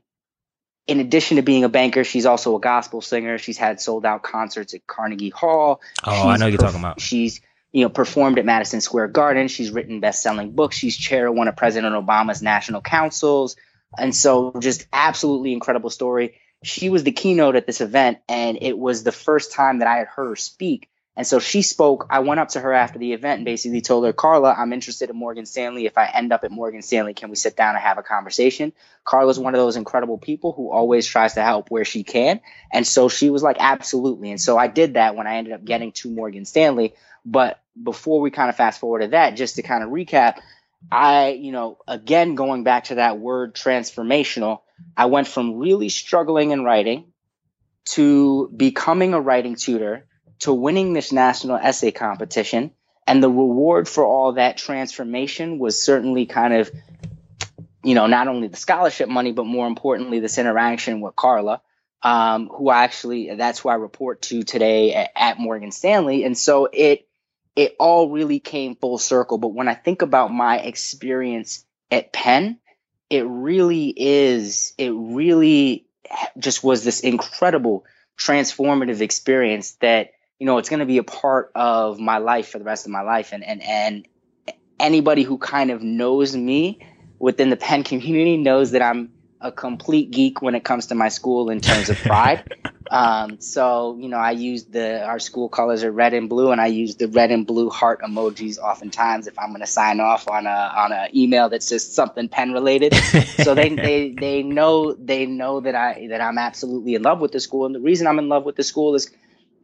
In addition to being a banker, she's also a gospel singer. She's had sold out concerts at Carnegie Hall. Oh, she's I know what you're perf- talking about. She's, you know, performed at Madison Square Garden. She's written best-selling books. She's chair of one of President Obama's national councils. And so just absolutely incredible story. She was the keynote at this event, and it was the first time that I had heard her speak. And so she spoke. I went up to her after the event and basically told her, Carla, I'm interested in Morgan Stanley. If I end up at Morgan Stanley, can we sit down and have a conversation? Carla's one of those incredible people who always tries to help where she can. And so she was like, absolutely. And so I did that when I ended up getting to Morgan Stanley. But before we kind of fast forward to that, just to kind of recap, I, you know, again, going back to that word transformational, I went from really struggling in writing to becoming a writing tutor, to winning this national essay competition. And the reward for all that transformation was certainly kind of, you know, not only the scholarship money, but more importantly, this interaction with Carla, um, who I actually, that's who I report to today at, at Morgan Stanley. And so it, it all really came full circle. But when I think about my experience at Penn, it really is, it really just was this incredible transformative experience that, you know, it's going to be a part of my life for the rest of my life. And and and anybody who kind of knows me within the Penn community knows that I'm a complete geek when it comes to my school in terms of pride. um, so, you know, I use the, our school colors are red and blue, and I use the red and blue heart emojis oftentimes if I'm going to sign off on a on an email that's just something Penn related. so they, they they know they know that I that I'm absolutely in love with the school, and the reason I'm in love with the school is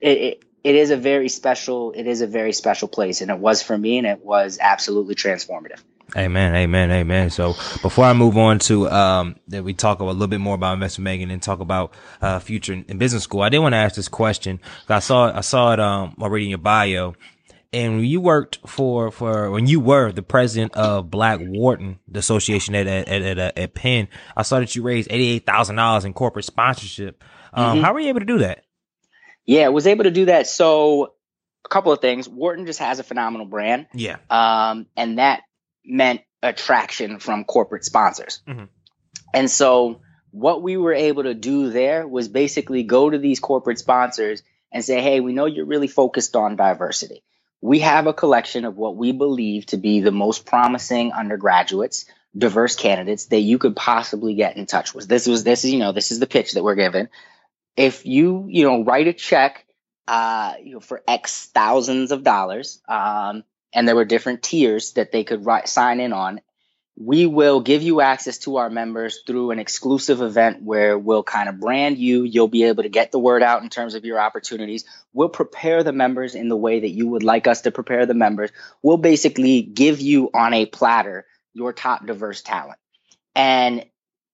it. it It is a very special, it is a very special place. And it was for me, and it was absolutely transformative. Amen, amen, amen. So before I move on to um, that, we talk a little bit more about investment banking and talk about uh, future in business school. I did want to ask this question. I saw I saw it um, already in your bio, and you worked for for when you were the president of Black Warden, the association at at at, at, at Penn. I saw that you raised eighty-eight thousand dollars in corporate sponsorship. Um, mm-hmm. How were you able to do that? Yeah, I was able to do that. So a couple of things. Wharton just has a phenomenal brand. Yeah, um, and that meant attraction from corporate sponsors. Mm-hmm. And so what we were able to do there was basically go to these corporate sponsors and say, hey, we know you're really focused on diversity. We have a collection of what we believe to be the most promising undergraduates, diverse candidates that you could possibly get in touch with. This was this is, you know, this is the pitch that we're given. If you, you know, write a check uh, you know, for X thousands of dollars, um, and there were different tiers that they could write, sign in on, we will give you access to our members through an exclusive event where we'll kind of brand you. You'll be able to get the word out in terms of your opportunities. We'll prepare the members in the way that you would like us to prepare the members. We'll basically give you on a platter your top diverse talent. And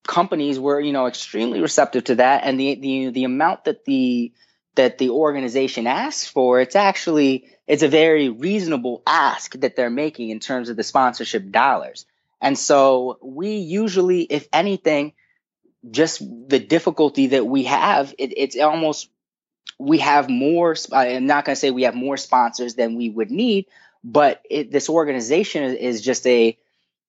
companies were, you know, extremely receptive to that. And the the, the amount that the that the organization asks for, it's actually, it's a very reasonable ask that they're making in terms of the sponsorship dollars. And so we usually, if anything, just the difficulty that we have, it, it's almost, we have more, I'm not going to say we have more sponsors than we would need, but it, this organization is just a,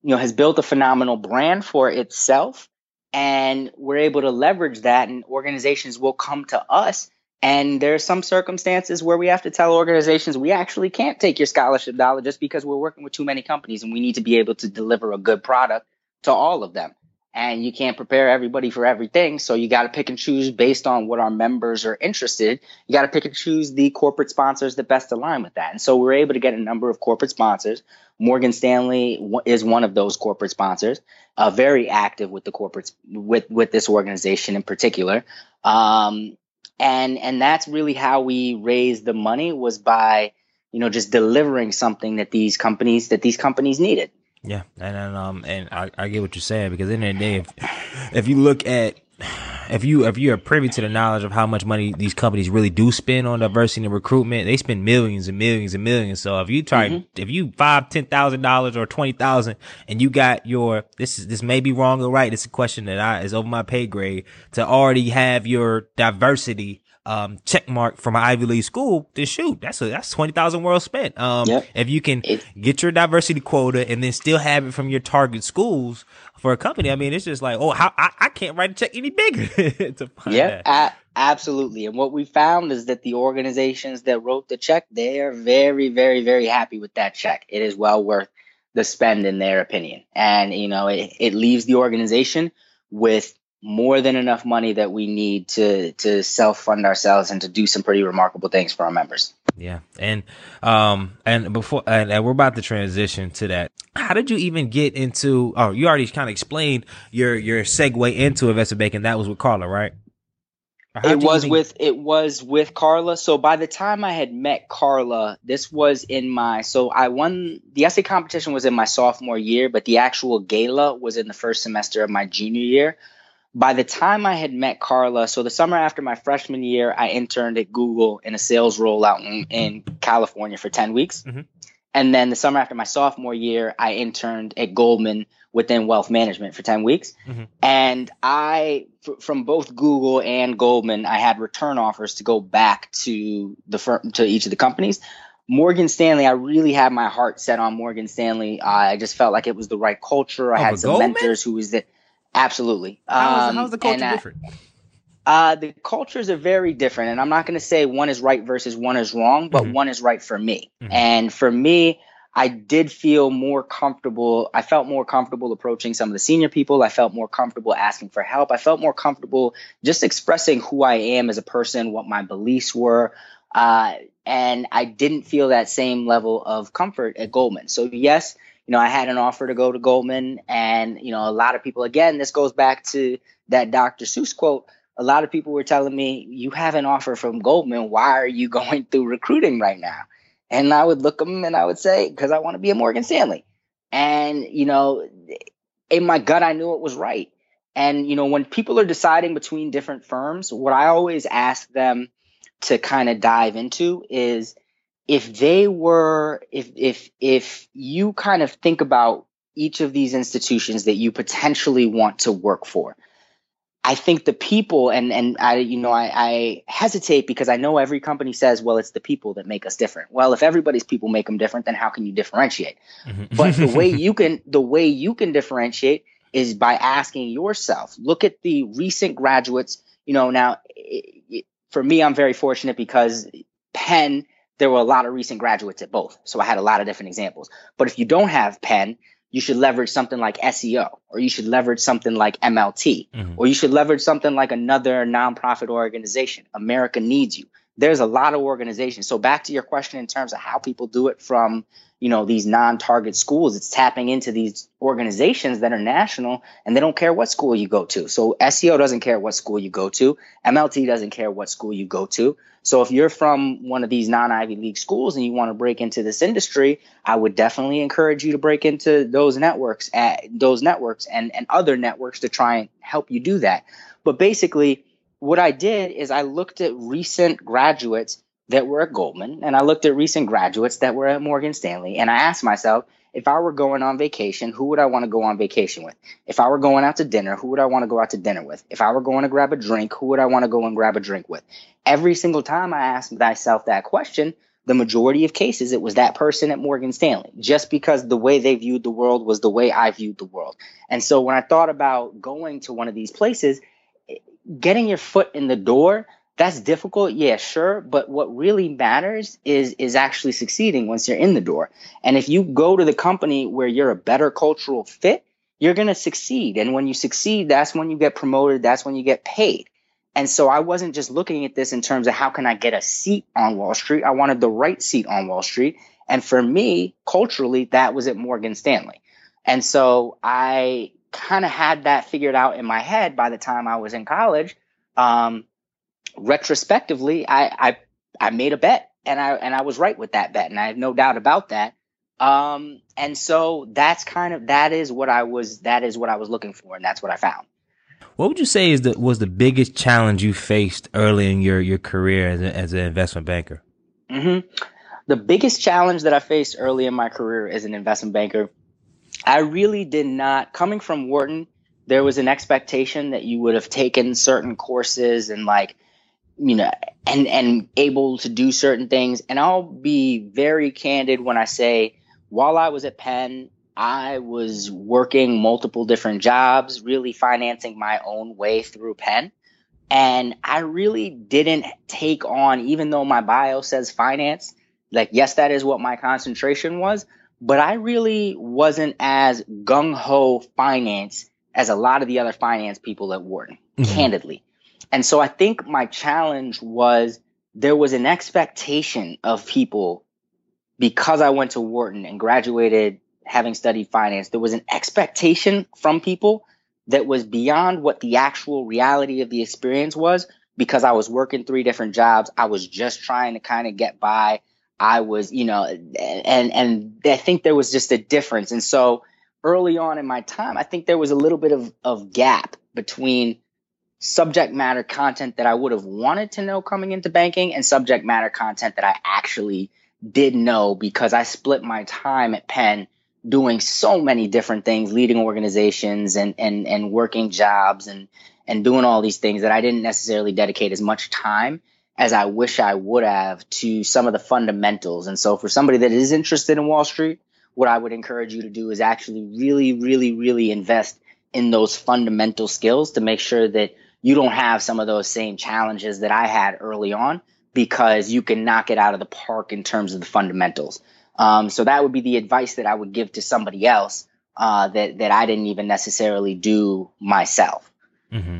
you know, has built a phenomenal brand for itself. And we're able to leverage that, and organizations will come to us. And there are some circumstances where we have to tell organizations we actually can't take your scholarship dollar just because we're working with too many companies, and we need to be able to deliver a good product to all of them. And you can't prepare everybody for everything, so you got to pick and choose based on what our members are interested. You got to pick and choose the corporate sponsors that best align with that. And so we're able to get a number of corporate sponsors. Morgan Stanley is one of those corporate sponsors, uh, very active with the corporates with with this organization in particular. Um, And and that's really how we raised the money, was by, you know, just delivering something that these companies that these companies needed. Yeah, and, and um and I, I get what you're saying, because at the end of the day, if, if you look at if you if you are privy to the knowledge of how much money these companies really do spend on diversity and recruitment, they spend millions and millions and millions. So if you try, mm-hmm. if you five ten thousand dollars or twenty thousand, and you got your this is this may be wrong or right. It's a question that I is over my pay grade to already have your diversity um check mark from an Ivy League school. Then shoot, that's a that's twenty thousand world spent. Um, yep. If you can get your diversity quota and then still have it from your target schools. For a company, I mean, it's just like, oh, how, I, I can't write a check any bigger to find yeah, that. Yeah, absolutely. And what we found is that the organizations that wrote the check, they are very, very, very happy with that check. It is well worth the spend, in their opinion. And, you know, it, it leaves the organization with more than enough money that we need to to self-fund ourselves and to do some pretty remarkable things for our members. Yeah. And um and before and, and we're about to transition to that. How did you even get into oh you already kind of explained your your segue into investment banking. That was with Carla, right? It was even... with it was with Carla. So by the time I had met Carla, this was in my so I won the essay competition was in my sophomore year, but the actual gala was in the first semester of my junior year. By the time I had met Carla, so the summer after my freshman year, I interned at Google in a sales role out in, in California for ten weeks. Mm-hmm. And then the summer after my sophomore year, I interned at Goldman within wealth management for ten weeks. Mm-hmm. And I, f- from both Google and Goldman, I had return offers to go back to the firm, to each of the companies. Morgan Stanley, I really had my heart set on Morgan Stanley. I just felt like it was the right culture. I oh, had some Goldman? mentors who was that. Absolutely. How's um, how the culture I, different? Uh, the cultures are very different. And I'm not going to say one is right versus one is wrong, but mm-hmm. one is right for me. Mm-hmm. And for me, I did feel more comfortable. I felt more comfortable approaching some of the senior people. I felt more comfortable asking for help. I felt more comfortable just expressing who I am as a person, what my beliefs were. Uh, and I didn't feel that same level of comfort at Goldman. So yes, you know, I had an offer to go to Goldman, and, you know, a lot of people, again, this goes back to that Doctor Seuss quote. A lot of people were telling me, you have an offer from Goldman. Why are you going through recruiting right now? And I would look at them and I would say, because I want to be a Morgan Stanley. And, you know, in my gut, I knew it was right. And, you know, when people are deciding between different firms, what I always ask them to kind of dive into is if they were, if, if, if you kind of think about each of these institutions that you potentially want to work for, I think the people, and, and I, you know, I, I hesitate because I know every company says, well, it's the people that make us different. Well, if everybody's people make them different, then how can you differentiate? Mm-hmm. But the way you can, the way you can differentiate is by asking yourself, look at the recent graduates. You know, now it, it, for me, I'm very fortunate because Penn, there were a lot of recent graduates at both. So I had a lot of different examples, but if you don't have Penn, you should leverage something like S E O, or you should leverage something like M L T, mm-hmm. or you should leverage something like another nonprofit organization. America needs you. There's a lot of organizations. So back to your question in terms of how people do it from, you know, these non-target schools, it's tapping into these organizations that are national and they don't care what school you go to. So S E O doesn't care what school you go to. M L T doesn't care what school you go to. So if you're from one of these non-Ivy League schools and you want to break into this industry, I would definitely encourage you to break into those networks, at, those networks and, and other networks to try and help you do that. But basically, what I did is I looked at recent graduates that were at Goldman, and I looked at recent graduates that were at Morgan Stanley, and I asked myself, if I were going on vacation, who would I want to go on vacation with? If I were going out to dinner, who would I want to go out to dinner with? If I were going to grab a drink, who would I want to go and grab a drink with? Every single time I asked myself that question, the majority of cases, it was that person at Morgan Stanley, just because the way they viewed the world was the way I viewed the world. And so when I thought about going to one of these places, getting your foot in the door, that's difficult. Yeah, sure. But what really matters is is actually succeeding once you're in the door. And if you go to the company where you're a better cultural fit, you're going to succeed. And when you succeed, that's when you get promoted. That's when you get paid. And so I wasn't just looking at this in terms of how can I get a seat on Wall Street? I wanted the right seat on Wall Street. And for me, culturally, that was at Morgan Stanley. And so I kind of had that figured out in my head by the time I was in college. Um, retrospectively, I, I, I made a bet and I, and I was right with that bet. And I have no doubt about that. Um, and so that's kind of, that is what I was, that is what I was looking for. And that's what I found. What would you say is the, was the biggest challenge you faced early in your, your career as a, as an investment banker? Mm-hmm. The biggest challenge that I faced early in my career as an investment banker, I really did not, coming from Wharton, there was an expectation that you would have taken certain courses and like, you know, and, and able to do certain things. And I'll be very candid when I say, while I was at Penn, I was working multiple different jobs, really financing my own way through Penn. And I really didn't take on, even though my bio says finance, like, yes, that is what my concentration was, but I really wasn't as gung-ho finance as a lot of the other finance people at Wharton, mm-hmm. candidly. And so I think my challenge was there was an expectation of people because I went to Wharton and graduated having studied finance. There was an expectation from people that was beyond what the actual reality of the experience was because I was working three different jobs. I was just trying to kind of get by. I was, you know, and and I think there was just a difference. And so early on in my time, I think there was a little bit of, of gap between subject matter content that I would have wanted to know coming into banking and subject matter content that I actually did know because I split my time at Penn doing so many different things, leading organizations and and and working jobs and and doing all these things that I didn't necessarily dedicate as much time as I wish I would have to some of the fundamentals. And so for somebody that is interested in Wall Street, what I would encourage you to do is actually really, really, really invest in those fundamental skills to make sure that you don't have some of those same challenges that I had early on because you can knock it out of the park in terms of the fundamentals. Um, so that would be the advice that I would give to somebody else uh, that, that I didn't even necessarily do myself. Mm-hmm.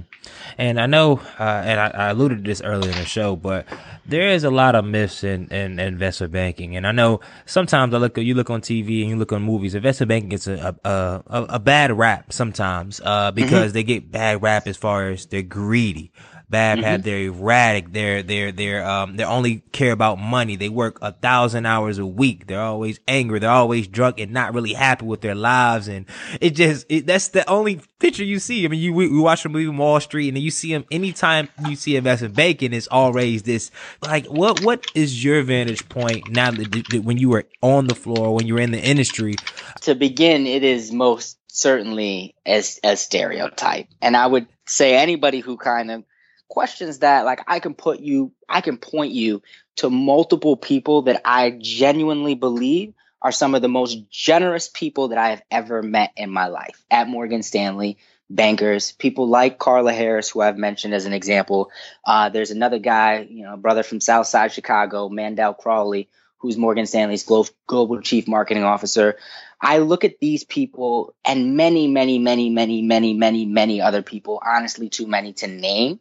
And I know, uh, and I, I alluded to this earlier in the show, but there is a lot of myths in, in, in investment banking. And I know sometimes I look, you look on T V and you look on movies, investment banking gets a a, a, a bad rap sometimes uh, because mm-hmm. they get bad rap as far as they're greedy. Bab mm-hmm. had their erratic, their, their, their, um, they only care about money. They work a thousand hours a week. They're always angry. They're always drunk and not really happy with their lives. And it just, it, that's the only picture you see. I mean, you, we, we watch the movie Wall Street and then you see him anytime you see investment banking, it's always this, like, what, what is your vantage point now that, that when you were on the floor, when you were in the industry? To begin, it is most certainly as as stereotype. And I would say anybody who kind of questions that, like, I can put you, I can point you to multiple people that I genuinely believe are some of the most generous people that I have ever met in my life at Morgan Stanley. Bankers, people like Carla Harris, who I've mentioned as an example. Uh, there's another guy, you know, brother from Southside Chicago, Mandel Crawley, who's Morgan Stanley's glo- global chief marketing officer. I look at these people and many, many, many, many, many, many, many other people, honestly, too many to name.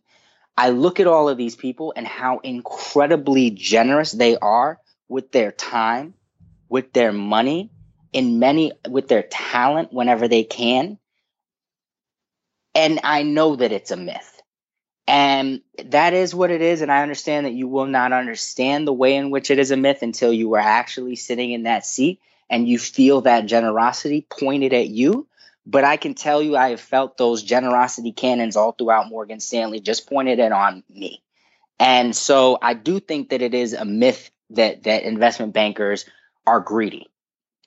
I look at all of these people and how incredibly generous they are with their time, with their money, in many with their talent whenever they can. And I know that it's a myth. And that is what it is. And I understand that you will not understand the way in which it is a myth until you are actually sitting in that seat and you feel that generosity pointed at you. But I can tell you I have felt those generosity cannons all throughout Morgan Stanley just pointed it on me. And so I do think that it is a myth that that investment bankers are greedy.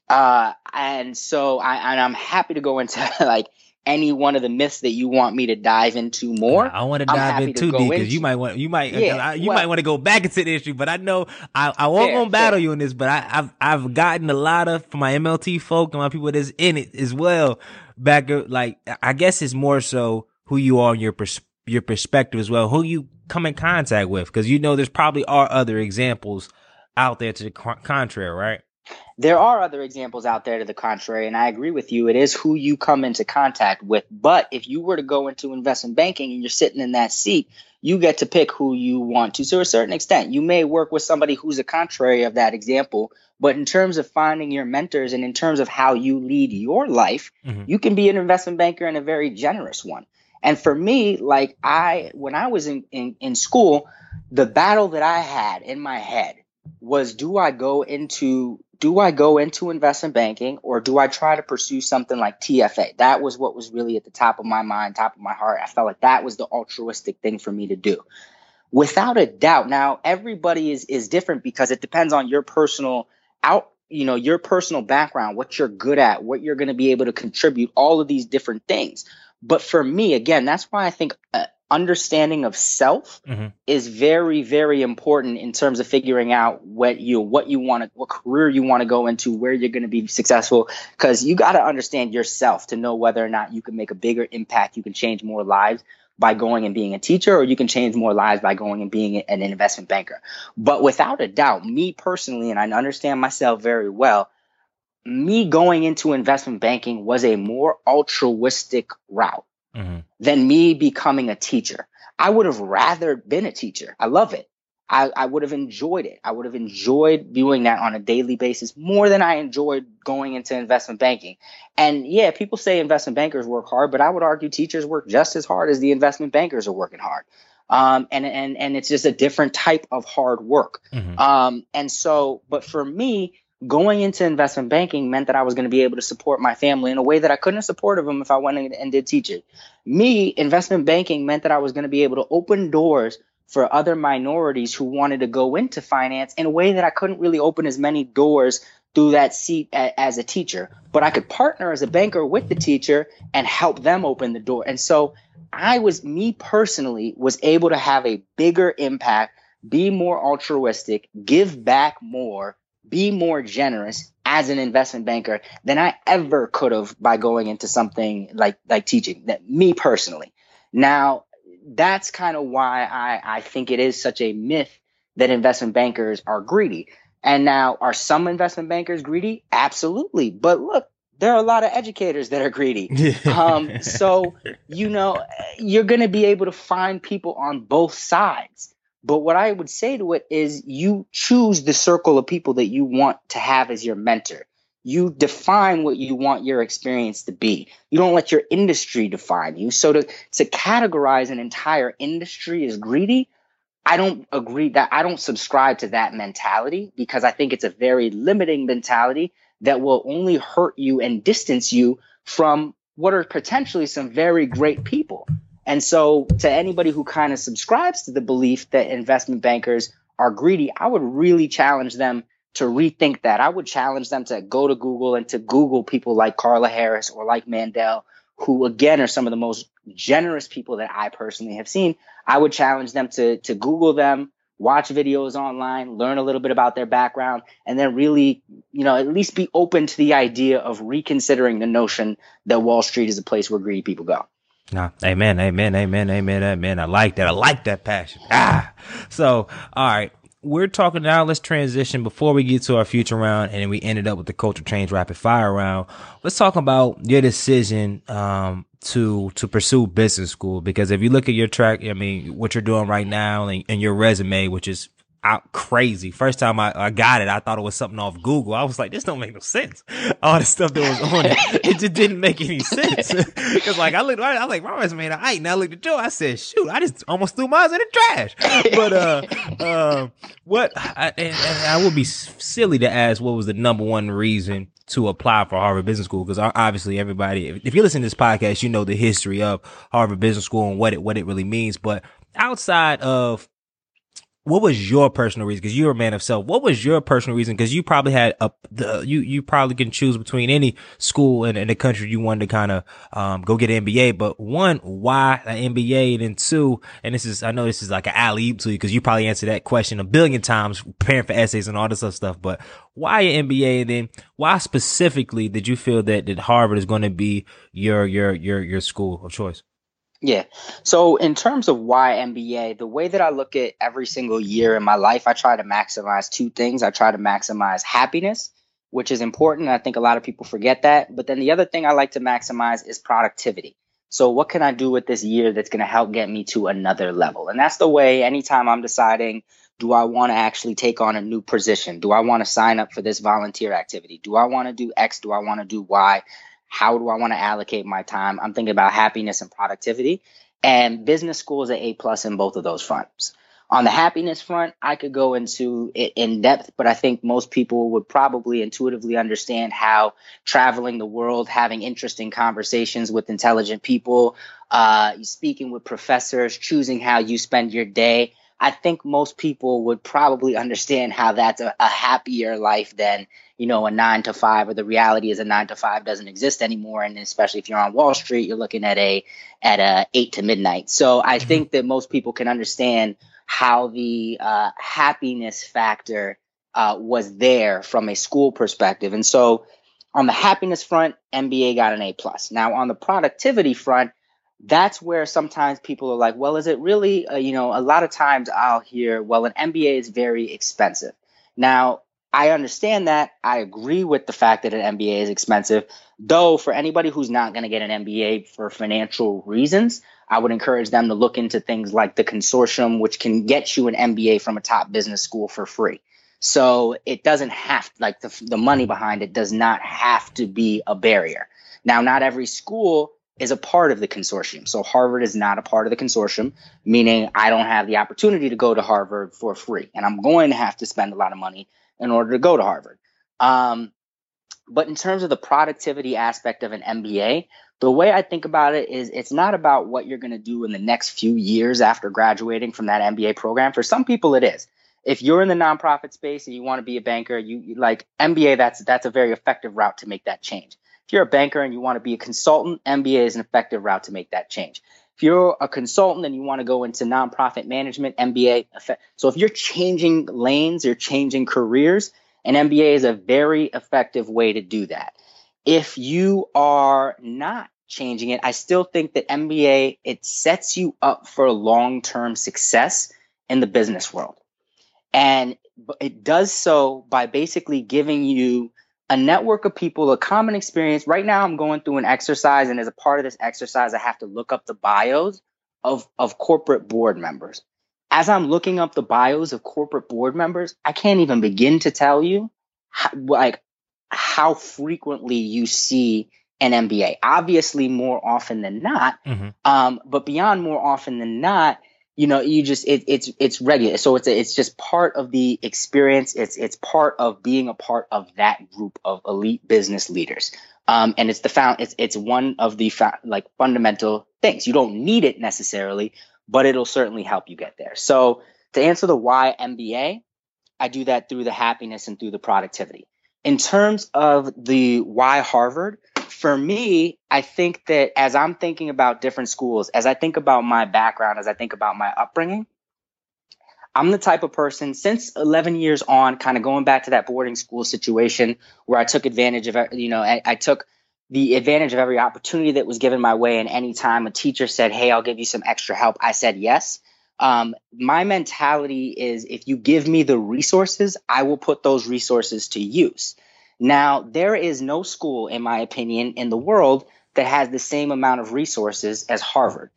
Uh, and so I, and I'm happy to go into like any one of the myths that you want me to dive into more. I want to dive in too deep because you might want you might yeah, you well, might want to go back into the issue. But I know I, I won't fair, gonna battle fair. you in this. But I, I've I've gotten a lot of from my M L T folk and my people that's in it as well. Back like I guess it's more so who you are, and your pers- your perspective as well, who you come in contact with, because you know there's probably are other examples out there to the contrary, right? There are other examples out there to the contrary, and I agree with you. It is who you come into contact with. But if you were to go into investment banking and you're sitting in that seat, you get to pick who you want to. So to a certain extent, you may work with somebody who's a contrary of that example. But in terms of finding your mentors and in terms of how you lead your life, mm-hmm. you can be an investment banker and a very generous one. And for me, like I, when I was in, in, in school, the battle that I had in my head was, do I go into do I go into investment banking or do I try to pursue something like T F A? That was what was really at the top of my mind, top of my heart. I felt like that was the altruistic thing for me to do. Without a doubt. Now, everybody is is different because it depends on your personal out, you know, your personal background, what you're good at, what you're going to be able to contribute, all of these different things. But for me, again, that's why I think uh, understanding of self mm-hmm. is very, very important in terms of figuring out what you what you want to what career you want to go into, where you're going to be successful, because you got to understand yourself to know whether or not you can make a bigger impact. You can change more lives by going and being a teacher, or you can change more lives by going and being an investment banker. But without a doubt, me personally, and I understand myself very well, me going into investment banking was a more altruistic route Mm-hmm. than me becoming a teacher. I would have rather been a teacher. I love it. I, I would have enjoyed it. I would have enjoyed doing that on a daily basis more than I enjoyed going into investment banking. And yeah, people say investment bankers work hard, but I would argue teachers work just as hard as the investment bankers are working hard. Um, and, and, and it's just a different type of hard work. Mm-hmm. Um, and so, but for me, going into investment banking meant that I was going to be able to support my family in a way that I couldn't have supported them if I went and did teaching. Me, investment banking meant that I was going to be able to open doors for other minorities who wanted to go into finance in a way that I couldn't really open as many doors through that seat as a teacher. But I could partner as a banker with the teacher and help them open the door. And so I was, me personally, was able to have a bigger impact, be more altruistic, give back more, be more generous as an investment banker than I ever could have by going into something like like teaching, that me personally. Now, that's kind of why I, I think it is such a myth that investment bankers are greedy. And now, are some investment bankers greedy? Absolutely. But look, there are a lot of educators that are greedy. um, so, you know, you're going to be able to find people on both sides. But what I would say to it is you choose the circle of people that you want to have as your mentor. you define what you want your experience to be. You don't let your industry define you. So to, to categorize an entire industry as greedy, I don't agree that I don't subscribe to that mentality, because I think it's a very limiting mentality that will only hurt you and distance you from what are potentially some very great people. And so to anybody who kind of subscribes to the belief that investment bankers are greedy, I would really challenge them to rethink that. I would challenge them to go to Google and to Google people like Carla Harris or like Mandel, who, again, are some of the most generous people that I personally have seen. I would challenge them to, to Google them, watch videos online, learn a little bit about their background, and then really, you know, at least be open to the idea of reconsidering the notion that Wall Street is a place where greedy people go. Nah, amen, amen, amen, amen, amen. I like that. I like that passion. Ah, so, all right. We're talking now, let's transition before we get to our future round, and then we ended up with the culture change rapid fire round. Let's talk about your decision um, to to pursue business school, because if you look at your track, I mean, what you're doing right now and, and your resume, which is out crazy. First time I, I got it, I thought it was something off Google. I was like, this don't make no sense. All the stuff that was on it, it just didn't make any sense. Because like I looked, I was like, my resume ain't right. Now I looked at Joe, I said, shoot, I just almost threw mine in the trash. But uh, uh, what? I, and, and I would be silly to ask what was the number one reason to apply for Harvard Business School, because obviously everybody, if, if you listen to this podcast, you know the history of Harvard Business School and what it what it really means. But outside of what was your personal reason? Because you're a man of self. What was your personal reason? Because you probably had a the, you you probably can choose between any school in, in the country you wanted to kind of um go get an M B A. But one, why an M B A? And then two, and this is I know this is like an alley oop to you because you probably answered that question a billion times preparing for essays and all this other stuff. But why an M B A? And then why specifically did you feel that that Harvard is going to be your your your your school of choice? Yeah. So in terms of why M B A, the way that I look at every single year in my life, I try to maximize two things. I try to maximize happiness, which is important. I think a lot of people forget that. But then the other thing I like to maximize is productivity. So what can I do with this year that's going to help get me to another level? And that's the way anytime I'm deciding, do I want to actually take on a new position? Do I want to sign up for this volunteer activity? Do I want to do X? Do I want to do Y? How do I want to allocate my time? I'm thinking about happiness and productivity, and business school is an A plus in both of those fronts. On the happiness front, I could go into it in depth, but I think most people would probably intuitively understand how traveling the world, having interesting conversations with intelligent people, uh, speaking with professors, choosing how you spend your day. I think most people would probably understand how that's a, a happier life than, you know, a nine to five, or the reality is a nine to five doesn't exist anymore. And especially if you're on Wall Street, you're looking at a at a eight to midnight. So I think that most people can understand how the uh, happiness factor uh, was there from a school perspective. And so on the happiness front, M B A got an A plus. Now on the productivity front, that's where sometimes people are like, well, is it really, uh, you know, a lot of times I'll hear, well, an M B A is very expensive. Now, I understand that. I agree with the fact that an M B A is expensive, though for anybody who's not going to get an M B A for financial reasons, I would encourage them to look into things like the consortium, which can get you an M B A from a top business school for free. So it doesn't have like the, the money behind it does not have to be a barrier. Now, not every school is a part of the consortium. So Harvard is not a part of the consortium, meaning I don't have the opportunity to go to Harvard for free. And I'm going to have to spend a lot of money in order to go to Harvard. Um, but in terms of the productivity aspect of an M B A, the way I think about it is it's not about what you're going to do in the next few years after graduating from that M B A program. For some people, it is. If you're in the nonprofit space and you want to be a banker, you like M B A, that's that's a very effective route to make that change. If you're a banker and you want to be a consultant, M B A is an effective route to make that change. If you're a consultant and you want to go into nonprofit management, M B A. So if you're changing lanes, you're changing careers, an M B A is a very effective way to do that. If you are not changing it, I still think that M B A, it sets you up for long-term success in the business world. And it does so by basically giving you a network of people, a common experience. Right now I'm going through an exercise, and as a part of this exercise, I have to look up the bios of, of corporate board members. As I'm looking up the bios of corporate board members, I can't even begin to tell you how, like how frequently you see an M B A. Obviously, more often than not, mm-hmm. um, but beyond more often than not, you know, you just it, it's it's regular. So it's a, it's just part of the experience. It's it's part of being a part of that group of elite business leaders. Um, and it's the found it's it's one of the fa- like fundamental things. You don't need it necessarily, but it'll certainly help you get there. So to answer the why M B A, I do that through the happiness and through the productivity. In terms of the why Harvard, for me, I think that as I'm thinking about different schools, as I think about my background, as I think about my upbringing, I'm the type of person since eleven years on, kind of going back to that boarding school situation where I took advantage of, you know, I, I took the advantage of every opportunity that was given my way. And any time a teacher said, hey, I'll give you some extra help, I said yes. Um, my mentality is if you give me the resources, I will put those resources to use. Now, there is no school, in my opinion, in the world that has the same amount of resources as Harvard.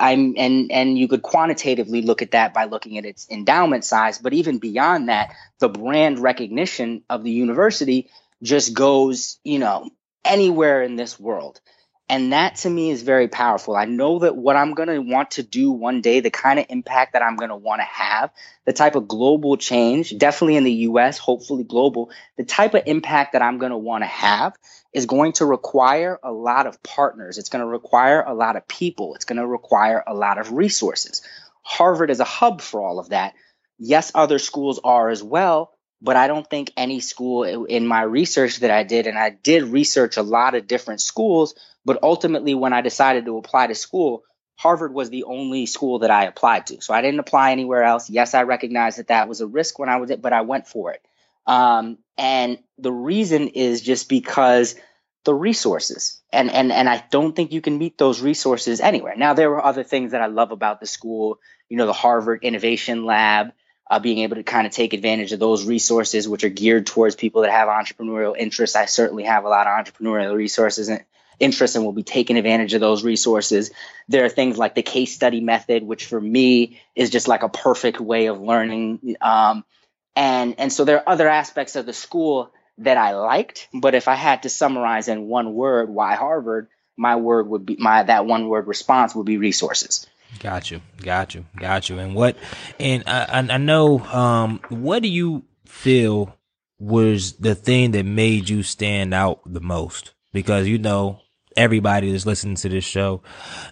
I'm, and, and you could quantitatively look at that by looking at its endowment size. But even beyond that, the brand recognition of the university just goes, you know, anywhere in this world. And that to me is very powerful. I know that what I'm going to want to do one day, the kind of impact that I'm going to want to have, the type of global change, definitely in the U S, hopefully global, the type of impact that I'm going to want to have is going to require a lot of partners. It's going to require a lot of people. It's going to require a lot of resources. Harvard is a hub for all of that. Yes, other schools are as well. But I don't think any school in my research that I did, and I did research a lot of different schools, but ultimately when I decided to apply to school, Harvard was the only school that I applied to. So I didn't apply anywhere else. Yes, I recognized that that was a risk when I was it, but I went for it. Um, and the reason is just because the resources, and, and, and I don't think you can meet those resources anywhere. Now, there were other things that I love about the school, you know, the Harvard Innovation Lab, Uh, being able to kind of take advantage of those resources, which are geared towards people that have entrepreneurial interests. I certainly have a lot of entrepreneurial resources and interests and will be taking advantage of those resources. There are things like the case study method, which for me is just like a perfect way of learning. Um, and, and so there are other aspects of the school that I liked. But if I had to summarize in one word why Harvard, my word would be my that one word response would be resources. Got you, got you, got you. And what, and I, I know, um, what do you feel was the thing that made you stand out the most? Because, you know, everybody that's listening to this show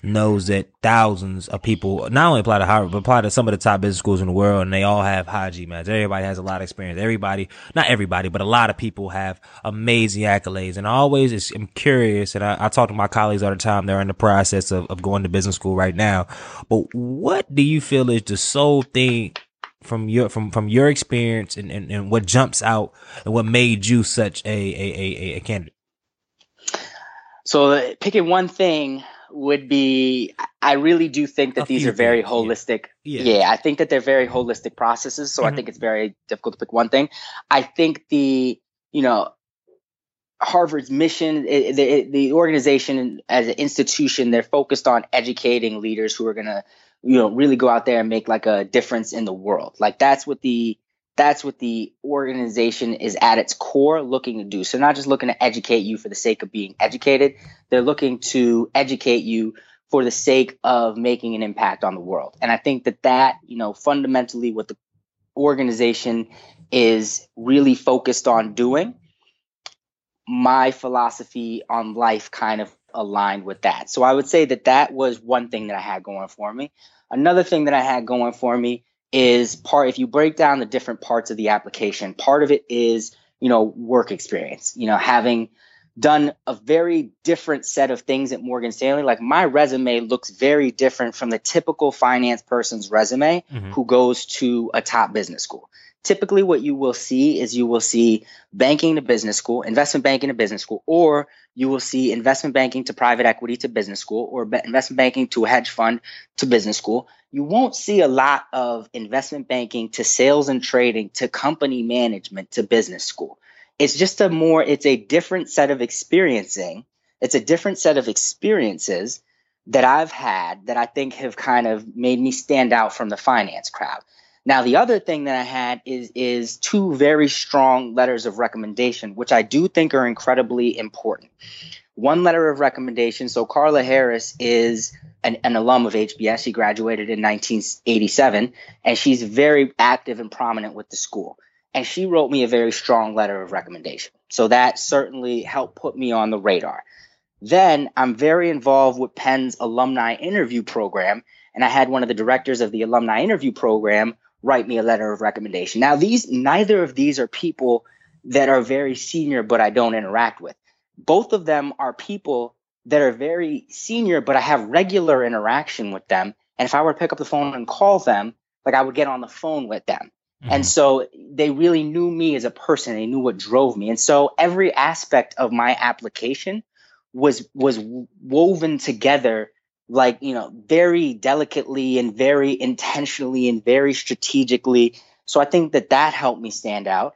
knows that thousands of people not only apply to Harvard, but apply to some of the top business schools in the world, and they all have high G MATs. Everybody has a lot of experience. Everybody, not everybody, but a lot of people have amazing accolades. And I always am curious, and I, I talk to my colleagues all the time. They're in the process of, of going to business school right now. But what do you feel is the sole thing from your from, from your experience and, and, and what jumps out and what made you such a a, a, a candidate? So picking one thing would be, I really do think that these are very holistic. Yeah. yeah, I think that they're very holistic processes. So mm-hmm. I think it's very difficult to pick one thing. I think the, you know, Harvard's mission, it, it, the organization as an institution, they're focused on educating leaders who are going to, you know, really go out there and make like a difference in the world. Like that's what the That's what the organization is at its core looking to do. So not just looking to educate you for the sake of being educated. They're looking to educate you for the sake of making an impact on the world. And I think that that, you know, fundamentally what the organization is really focused on doing, my philosophy on life kind of aligned with that. So I would say that that was one thing that I had going for me. Another thing that I had going for me is part, if you break down the different parts of the application, part of it is, you know, work experience, you know, having done a very different set of things at Morgan Stanley. Like my resume looks very different from the typical finance person's resume mm-hmm. who goes to a top business school. Typically what you will see is you will see banking to business school, investment banking to business school, or you will see investment banking to private equity to business school, or investment banking to a hedge fund to business school. You won't see a lot of investment banking to sales and trading to company management to business school. It's just a more, it's a different set of experiencing. It's a different set of experiences that I've had that I think have kind of made me stand out from the finance crowd. Now, the other thing that I had is is two very strong letters of recommendation, which I do think are incredibly important. One letter of recommendation. So Carla Harris is an, an alum of H B S. She graduated in nineteen eighty-seven, and she's very active and prominent with the school. And she wrote me a very strong letter of recommendation. So that certainly helped put me on the radar. Then I'm very involved with Penn's alumni interview program. And I had one of the directors of the alumni interview program write me a letter of recommendation. Now, these neither of these are people that are very senior, but I don't interact with. Both of them are people that are very senior, but I have regular interaction with them. And if I were to pick up the phone and call them, like I would get on the phone with them. Mm-hmm. And so they really knew me as a person. They knew what drove me. And so every aspect of my application was was woven together, like, you know, very delicately and very intentionally and very strategically. So I think that that helped me stand out.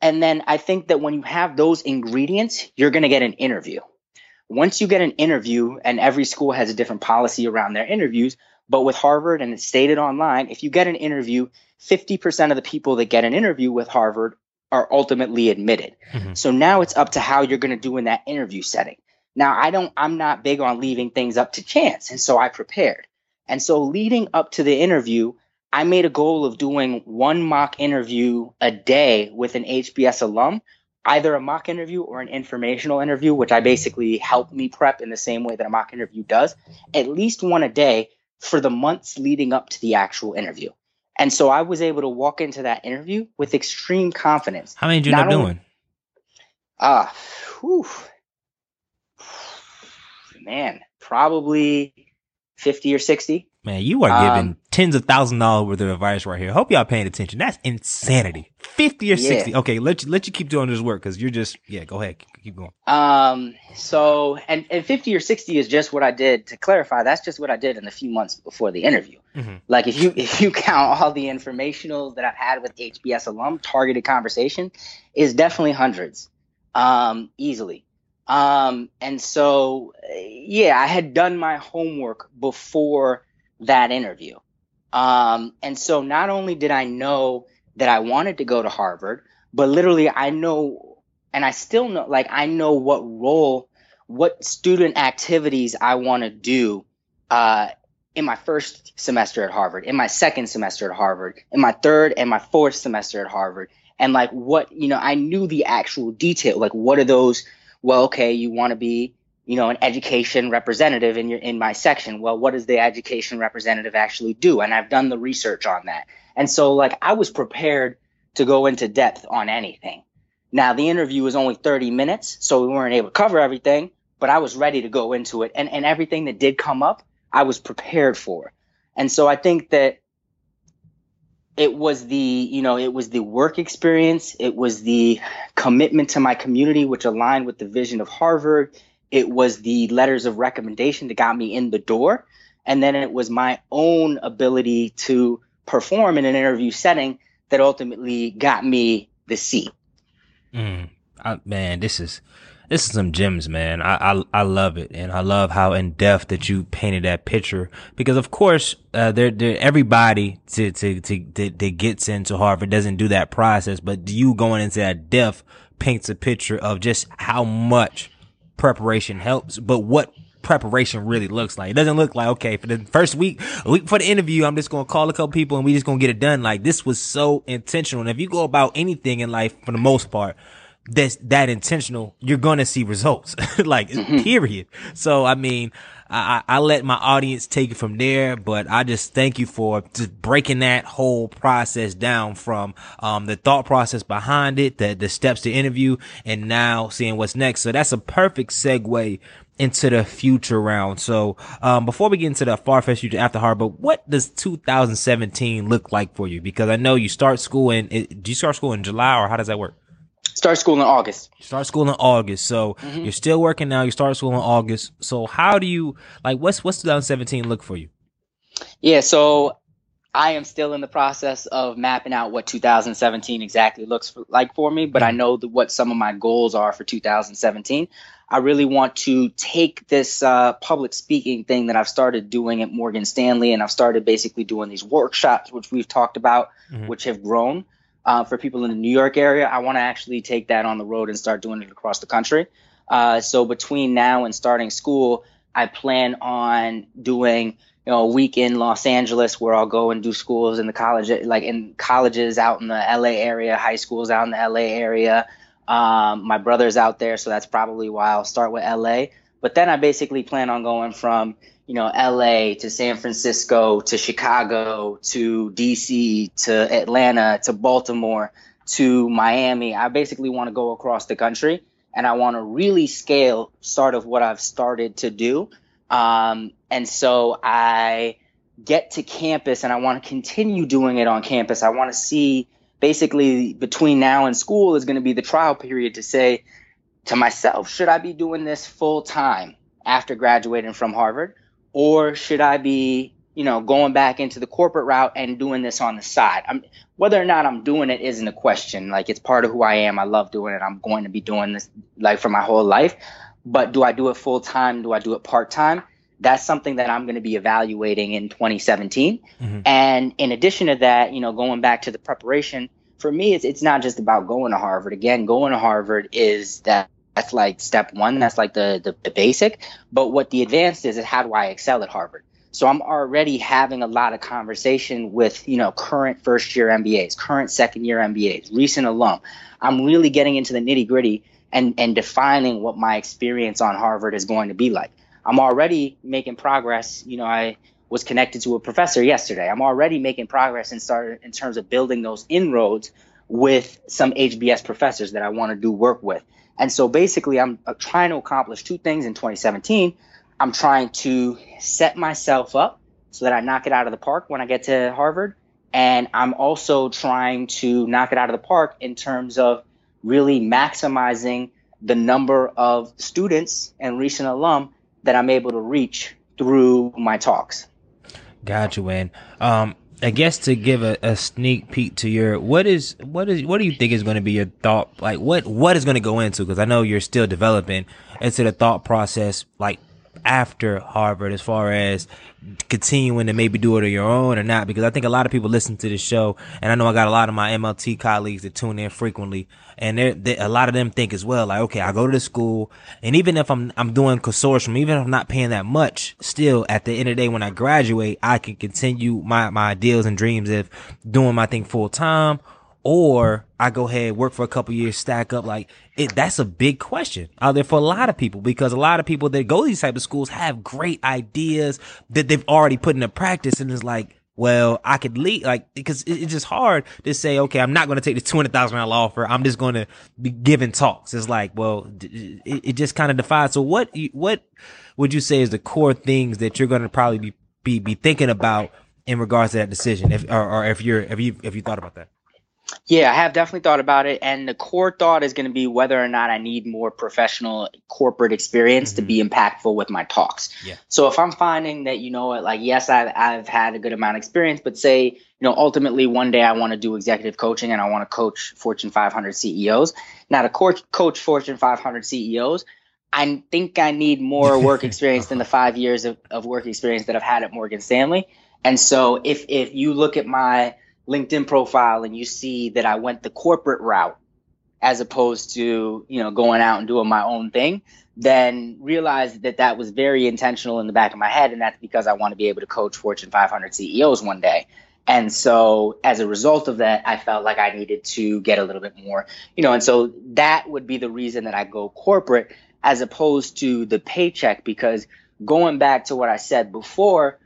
And then I think that when you have those ingredients, you're going to get an interview. Once you get an interview, and every school has a different policy around their interviews, but with Harvard, and it's stated online, if you get an interview, fifty percent of the people that get an interview with Harvard are ultimately admitted. Mm-hmm. So now it's up to how you're going to do in that interview setting. Now, I don't, I'm not big on leaving things up to chance. And so I prepared. And so leading up to the interview, I made a goal of doing one mock interview a day with an H B S alum, either a mock interview or an informational interview, which I basically helped me prep in the same way that a mock interview does, at least one a day for the months leading up to the actual interview. And so I was able to walk into that interview with extreme confidence. How many did you end up doing? Ah, uh, man, probably fifty or sixty. Man, you are giving um, tens of thousands of dollars worth of advice right here. Hope y'all paying attention. That's insanity. fifty or sixty. Yeah. Okay, let you, let you keep doing this work because you're just, yeah, go ahead. Keep going. Um. So, and, and fifty or sixty is just what I did. To clarify, that's just what I did in the few months before the interview. Mm-hmm. Like if you, if you count all the informationals that I've had with H B S alum, targeted conversation is definitely hundreds, um, easily. Um, and so, yeah, I had done my homework before that interview. Um, and so not only did I know that I wanted to go to Harvard, but literally I know, and I still know, like I know what role, what student activities I want to do uh, in my first semester at Harvard, in my second semester at Harvard, in my third and my fourth semester at Harvard. And like what, you know, I knew the actual detail, like what are those, well, okay, you want to be, you know, an education representative in your in my section. Well, what does the education representative actually do? And I've done the research on that. And so like I was prepared to go into depth on anything. Now, the interview was only thirty minutes, so we weren't able to cover everything, but I was ready to go into it. And, and everything that did come up, I was prepared for. And so I think that it was the, you know, it was the work experience. It was the commitment to my community, which aligned with the vision of Harvard. It was the letters of recommendation that got me in the door. And then it was my own ability to perform in an interview setting that ultimately got me the seat. Mm, I, man, this is this is some gems, man. I, I I love it. And I love how in depth that you painted that picture. Because, of course, uh, they're, they're, everybody to, to, to, to, that gets into Harvard doesn't do that process. But you going into that depth paints a picture of just how much preparation helps, but what preparation really looks like. It doesn't look like, okay, for the first week, a week for the interview, I'm just going to call a couple people and we just going to get it done. Like this was so intentional. And if you go about anything in life, for the most part, that's that intentional, you're going to see results, like mm-hmm. period. So, I mean, I, I let my audience take it from there, but I just thank you for just breaking that whole process down from, um, the thought process behind it, the, the steps to interview, and now seeing what's next. So that's a perfect segue into the future round. So, um, before we get into the far-fetched future after Harvard, what does two thousand seventeen look like for you? Because I know you start school in, do you start school in July or how does that work? Start school in August. Start school in August. So mm-hmm. you're still working now. You start school in August. So how do you, like, what's what's twenty seventeen look for you? Yeah, so I am still in the process of mapping out what two thousand seventeen exactly looks for, like for me, but I know that what some of my goals are for two thousand seventeen. I really want to take this uh, public speaking thing that I've started doing at Morgan Stanley, and I've started basically doing these workshops, which we've talked about, mm-hmm. which have grown uh, for people in the New York area. I want to actually take that on the road and start doing it across the country. Uh, so between now and starting school, I plan on doing you know, a week in Los Angeles where I'll go and do schools in the college, like in colleges out in the L A area, high schools out in the L A area. Um, my brother's out there, so that's probably why I'll start with L A. But then I basically plan on going from, you know, L A to San Francisco to Chicago to D C to Atlanta to Baltimore to Miami. I basically want to go across the country, and I want to really scale sort of what I've started to do. Um, and so I get to campus and I want to continue doing it on campus. I want to see basically between now and school is going to be the trial period to say to myself, should I be doing this full time after graduating from Harvard, or should I be, you know, going back into the corporate route and doing this on the side? I'm, whether or not I'm doing it isn't a question. Like, it's part of who I am. I love doing it. I'm going to be doing this like for my whole life. But do I do it full time? Do I do it part time? That's something that I'm going to be evaluating in twenty seventeen. Mm-hmm. And in addition to that, you know, going back to the preparation, for me, it's it's not just about going to Harvard. Again, going to Harvard is that that's like step one. That's like the, the, the basic. But what the advanced is, is how do I excel at Harvard? So I'm already having a lot of conversation with, you know, current first year M B As, current second year M B As, recent alum. I'm really getting into the nitty gritty and, and defining what my experience on Harvard is going to be like. I'm already making progress. You know, I was connected to a professor yesterday. I'm already making progress in, start, in terms of building those inroads with some H B S professors that I want to do work with. And so basically, I'm trying to accomplish two things in twenty seventeen. I'm trying to set myself up so that I knock it out of the park when I get to Harvard. And I'm also trying to knock it out of the park in terms of really maximizing the number of students and recent alum that I'm able to reach through my talks. Gotcha, man. Um, I guess to give a, a sneak peek to your, what is, what is, what do you think is going to be your thought? Like what, what is going to go into, cause I know you're still developing into the thought process, like after Harvard, as far as continuing to maybe do it on your own or not, because I think a lot of people listen to this show, and I know I got a lot of my M L T colleagues that tune in frequently, and they're, they, a lot of them think as well, like, okay, I go to the school, and even if I'm I'm doing consortium, even if I'm not paying that much, still at the end of the day when I graduate, I can continue my my ideals and dreams of doing my thing full time, or I go ahead, work for a couple years, stack up. Like, it, that's a big question out there for a lot of people, because a lot of people that go to these type of schools have great ideas that they've already put into practice. And it's like, well, I could leave, like, because it, it's just hard to say, okay, I'm not going to take the two hundred thousand dollars offer. I'm just going to be giving talks. It's like, well, it, it just kind of defies. So what, what would you say is the core things that you're going to probably be, be, be thinking about in regards to that decision? If, or, or if you're, if you, if you thought about that? Yeah, I have definitely thought about it. And the core thought is going to be whether or not I need more professional corporate experience mm-hmm. to be impactful with my talks. Yeah. So if I'm finding that, you know, like, yes, I've, I've had a good amount of experience, but say, you know, ultimately one day I want to do executive coaching and I want to coach Fortune five hundred C E Os. Now to co- coach Fortune five hundred C E Os, I think I need more work experience than the five years of, of work experience that I've had at Morgan Stanley. And so if if you look at my LinkedIn profile and you see that I went the corporate route as opposed to, you know, going out and doing my own thing, then realize that that was very intentional in the back of my head. And that's because I want to be able to coach Fortune five hundred C E Os one day. And so as a result of that, I felt like I needed to get a little bit more, you know, and so that would be the reason that I go corporate as opposed to the paycheck, because going back to what I said before,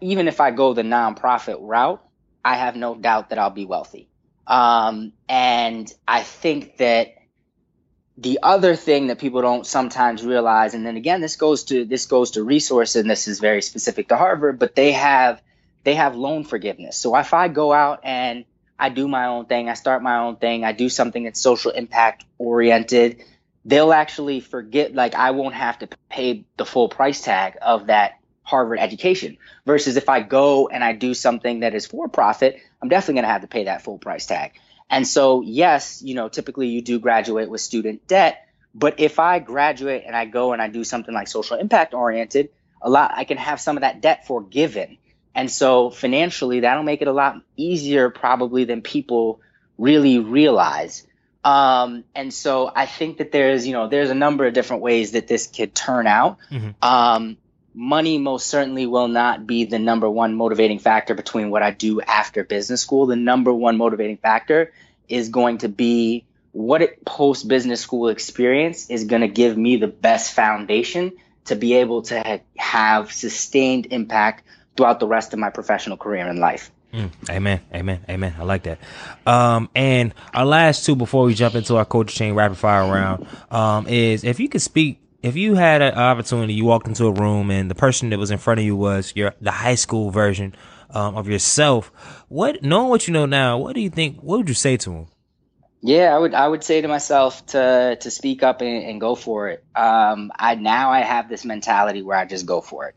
even if I go the nonprofit route, I have no doubt that I'll be wealthy. Um, and I think that the other thing that people don't sometimes realize, and then again, this goes to this goes to resources, and this is very specific to Harvard, but they have they have loan forgiveness. So if I go out and I do my own thing, I start my own thing, I do something that's social impact oriented, they'll actually forget, like I won't have to pay the full price tag of that Harvard education, versus if I go and I do something that is for profit, I'm definitely going to have to pay that full price tag. And so, yes, you know, typically you do graduate with student debt, but if I graduate and I go and I do something like social impact oriented, a lot, I can have some of that debt forgiven. And so financially, that'll make it a lot easier probably than people really realize. Um, and so I think that there's, you know, there's a number of different ways that this could turn out. Mm-hmm. Um, money most certainly will not be the number one motivating factor between what I do after business school. The number one motivating factor is going to be what it, post-business school experience is going to give me the best foundation to be able to ha- have sustained impact throughout the rest of my professional career and life. Mm, amen. Amen. Amen. I like that. Um, and our last two before we jump into our culture chain rapid fire round um, is if you could speak, if you had an opportunity, you walked into a room and the person that was in front of you was your the high school version um, of yourself. What, knowing what you know now, what do you think? What would you say to him? Yeah, I would. I would say to myself to to speak up and, and go for it. Um, I now I have this mentality where I just go for it.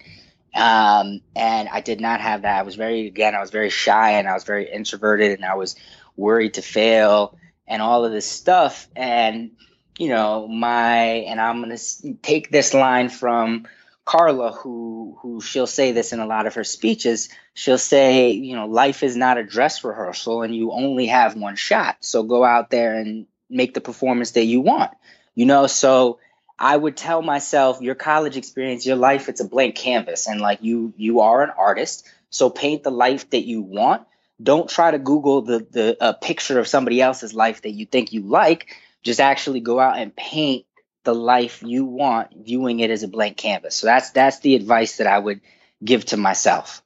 Um, and I did not have that. I was very, again, I was very shy and I was very introverted and I was worried to fail and all of this stuff. And, you know, my, and I'm going to take this line from Carla, who, who she'll say this in a lot of her speeches. She'll say, you know, life is not a dress rehearsal and you only have one shot. So go out there and make the performance that you want, you know, so I would tell myself your college experience, your life, it's a blank canvas. And like you, you are an artist. So paint the life that you want. Don't try to Google the, the uh, picture of somebody else's life that you think you like. Just actually go out and paint the life you want, viewing it as a blank canvas. So that's, that's the advice that I would give to myself.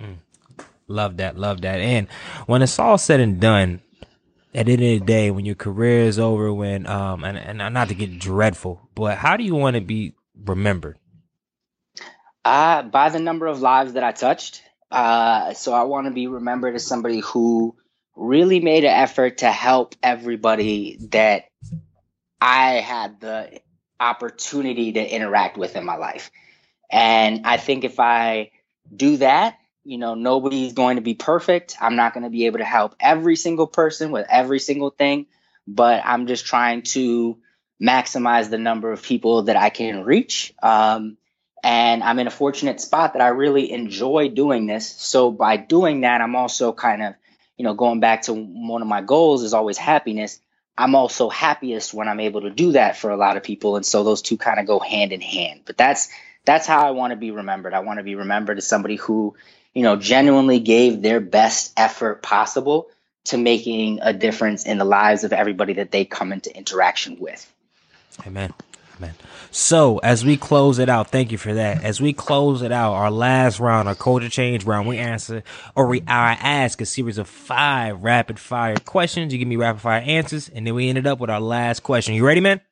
Mm. Love that. Love that. And when it's all said and done, at the end of the day, when your career is over, when um, and, and not to get dreadful, but how do you want to be remembered? Uh, by the number of lives that I touched. Uh, so I want to be remembered as somebody who really made an effort to help everybody that I had the opportunity to interact with in my life. And I think if I do that, you know, nobody's going to be perfect. I'm not going to be able to help every single person with every single thing, but I'm just trying to maximize the number of people that I can reach. Um, and I'm in a fortunate spot that I really enjoy doing this. So by doing that, I'm also kind of, you know, going back to one of my goals is always happiness. I'm also happiest when I'm able to do that for a lot of people. And so those two kind of go hand in hand. But that's that's how I want to be remembered. I want to be remembered as somebody who, you know, genuinely gave their best effort possible to making a difference in the lives of everybody that they come into interaction with. Amen. Amen. So as we close it out, thank you for that. As we close it out, our last round, our culture change round, we answer or we I ask a series of five rapid fire questions. You give me rapid fire answers, and then we ended up with our last question. You ready, man?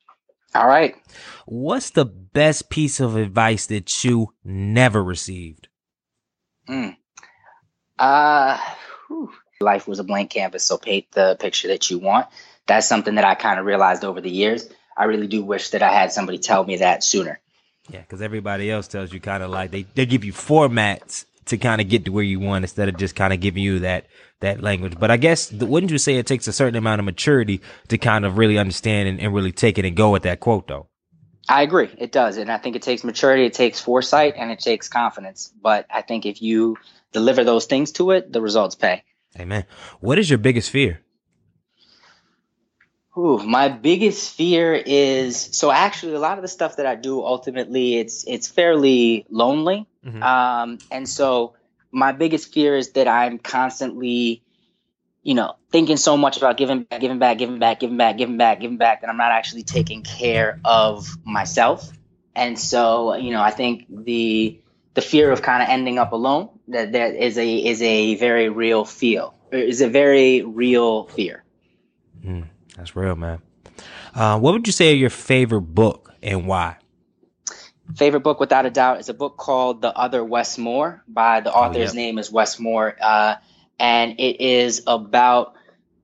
All right. What's the best piece of advice that you never received? Mm. Uh, whew. Life was a blank canvas, so paint the picture that you want. That's something that I kind of realized over the years. I really do wish that I had somebody tell me that sooner. Yeah, because everybody else tells you kind of like they, they give you formats to kind of get to where you want instead of just kind of giving you that that language. But I guess, the, wouldn't you say it takes a certain amount of maturity to kind of really understand and, and really take it and go with that quote, though? I agree. It does. And I think it takes maturity, it takes foresight, and it takes confidence. But I think if you deliver those things to it, the results pay. Amen. What is your biggest fear? Ooh, my biggest fear is, so actually a lot of the stuff that I do, ultimately, it's it's fairly lonely. Mm-hmm. Um, and so my biggest fear is that I'm constantly, you know, thinking so much about giving back, giving back, giving back, giving back, giving back, giving back, that I'm not actually taking care of myself. And so, you know, I think the the fear of kind of ending up alone, that that is a is a very real feel. Is a very real fear. Mm, that's real, man. Uh, what would you say are your favorite book and why? Favorite book, without a doubt, is a book called The Other Wes Moore by the author's oh, yep. name is Wes Moore. Uh, And it is about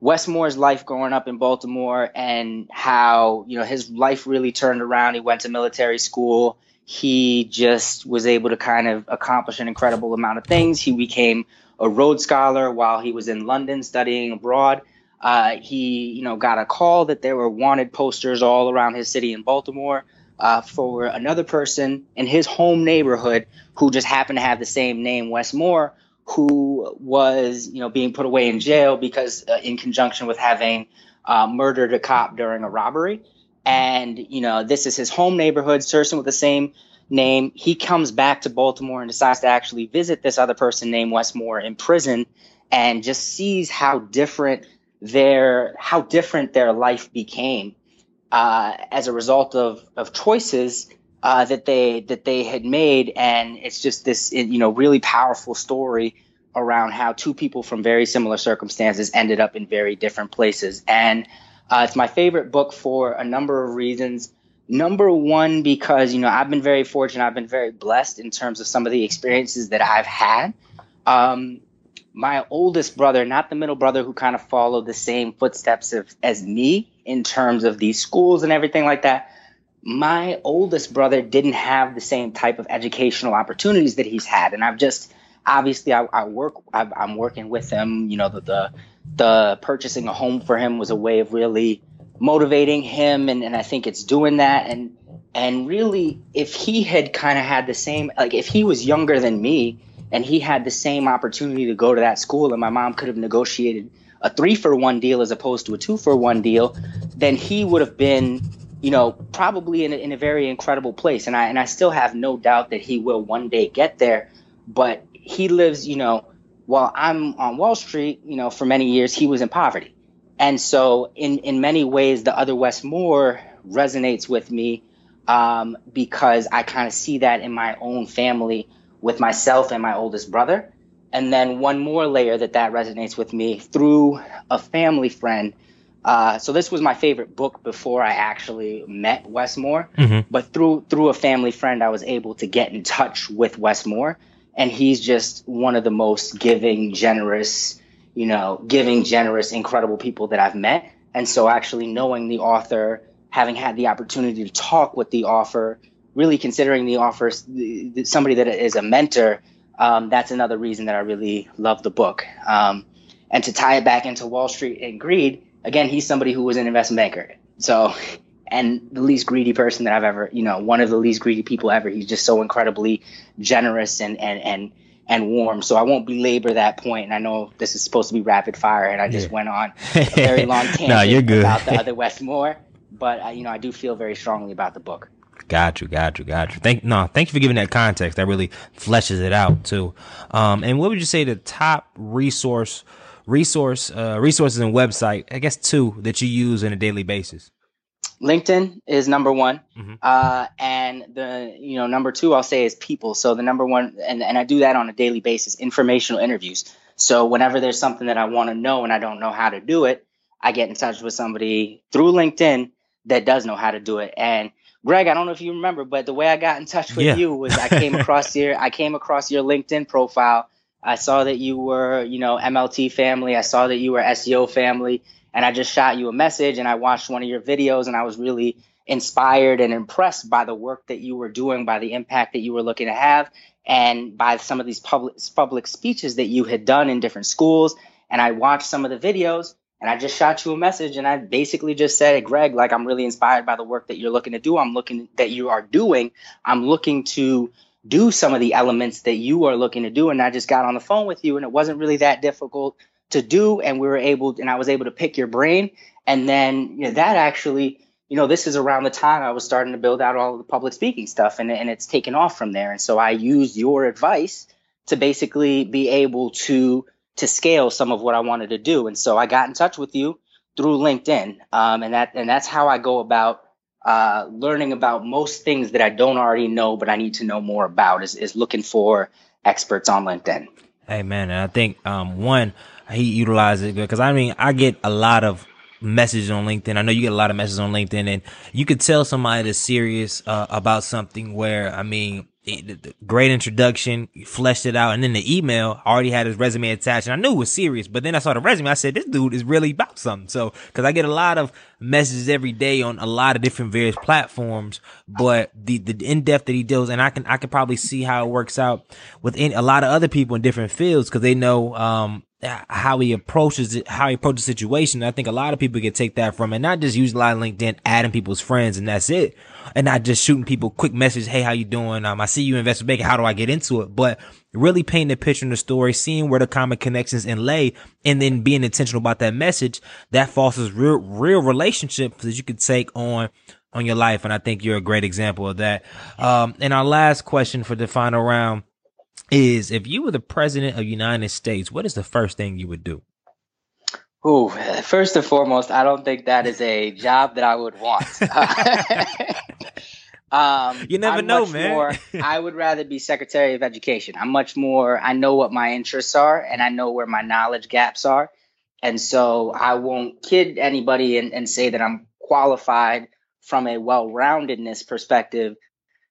Wes Moore's life growing up in Baltimore and how, you know, his life really turned around. He went to military school. he just was able to kind of accomplish an incredible amount of things. He became a Rhodes Scholar while he was in London studying abroad. Uh, he, you know, got a call that there were wanted posters all around his city in Baltimore uh, for another person in his home neighborhood who just happened to have the same name, Wes Moore, who was, you know, being put away in jail because uh, in conjunction with having uh, murdered a cop during a robbery. And, you know, this is his home neighborhood, person with the same name. He comes back to Baltimore and decides to actually visit this other person named Wes Moore in prison and just sees how different their how different their life became uh, as a result of of choices uh, that they that they had made. And it's just this, you know, really powerful story around how two people from very similar circumstances ended up in very different places. And Uh, it's my favorite book for a number of reasons. Number one, because, you know, I've been very fortunate. I've been very blessed in terms of some of the experiences that I've had. Um, my oldest brother, not the middle brother who kind of followed the same footsteps of, as me in terms of these schools and everything like that. My oldest brother didn't have the same type of educational opportunities that he's had. And I've just obviously I, I work I've, I'm working with him, you know, the the The purchasing a home for him was a way of really motivating him. And, and I think it's doing that. And and really, if he had kind of had the same, like if he was younger than me and he had the same opportunity to go to that school and my mom could have negotiated a three for one deal as opposed to a two for one deal, then he would have been, you know, probably in a, in a very incredible place. And I and I still have no doubt that he will one day get there. But he lives, you know, while I'm on Wall Street, you know, for many years, he was in poverty. And so in, in many ways, The Other Wes Moore resonates with me um, because I kind of see that in my own family with myself and my oldest brother. And then one more layer that that resonates with me through a family friend. Uh, so this was my favorite book before I actually met Wes Moore. Mm-hmm. But through through a family friend, I was able to get in touch with Wes Moore. And he's just one of the most giving, generous, you know, giving, generous, incredible people that I've met. And so actually knowing the author, having had the opportunity to talk with the author, really considering the author somebody that is a mentor, um, that's another reason that I really love the book. Um, and to tie it back into Wall Street and greed, again, he's somebody who was an investment banker. So, and the least greedy person that I've ever, you know, one of the least greedy people ever. He's just so incredibly generous and and and, and warm. So I won't belabor that point. And I know this is supposed to be rapid fire, and I just yeah. went on a very long tangent no, you're good. about The Other Wes Moore. But uh, you know, I do feel very strongly about the book. Got you, got you, got you. Thank no, thank you for giving that context. That really fleshes it out too. Um, and what would you say the top resource, resource, uh, resources and website? I guess two that you use on a daily basis. LinkedIn is number one. Mm-hmm. Uh, and the, you know, number two I'll say is people. So the number one, and, and I do that on a daily basis, informational interviews. So whenever there's something that I want to know and I don't know how to do it, I get in touch with somebody through LinkedIn that does know how to do it. And Greg, I don't know if you remember, but the way I got in touch with yeah. you was I came across your, I came across your LinkedIn profile. I saw that you were, you know, M L T family. I saw that you were S E O family. And I just shot you a message and I watched one of your videos and I was really inspired and impressed by the work that you were doing, by the impact that you were looking to have, and by some of these public public speeches that you had done in different schools. And I watched some of the videos and I just shot you a message and I basically just said, hey, Greg, like, I'm really inspired by the work that you're looking to do. I'm looking that you are doing. I'm looking to do some of the elements that you are looking to do. And I just got on the phone with you and it wasn't really that difficult to do, and we were able, and I was able to pick your brain. And then, you know, that actually, you know, this is around the time I was starting to build out all of the public speaking stuff, and, and it's taken off from there. And so I used your advice to basically be able to, to scale some of what I wanted to do. And so I got in touch with you through LinkedIn. Um, and that, and that's how I go about uh, learning about most things that I don't already know, but I need to know more about, is, is looking for experts on LinkedIn. Hey man, and I think um, one, he utilizes it because I mean, I get a lot of messages on LinkedIn. I know you get a lot of messages on LinkedIn, and you could tell somebody that's serious uh, about something where, I mean, Great introduction, you fleshed it out, and then the email already had his resume attached, and I knew it was serious, but then I saw the resume, I said, this dude is really about something. So, because I get a lot of messages every day on a lot of different various platforms, but the, the in-depth that he deals, and I can I can probably see how it works out with any, a lot of other people in different fields, because they know um how he approaches it, how he approaches the situation. And I think a lot of people can take that from, and not just use a lot of LinkedIn, adding people's friends, and that's it. And not just shooting people quick message, hey, how you doing? Um, I see you invest in banking. How do I get into it? But really painting the picture and the story, seeing where the common connections and lay, and then being intentional about that message, that fosters real, real relationships that you could take on, on your life. And I think you're a great example of that. Um, and our last question for the final round is, if you were the president of the United States, what is the first thing you would do? Ooh, first and foremost, I don't think that is a job that I would want. um, you never I'm know, man. More, I would rather be Secretary of Education. I'm much more, I know what my interests are, and I know where my knowledge gaps are. And so I won't kid anybody and, and say that I'm qualified from a well-roundedness perspective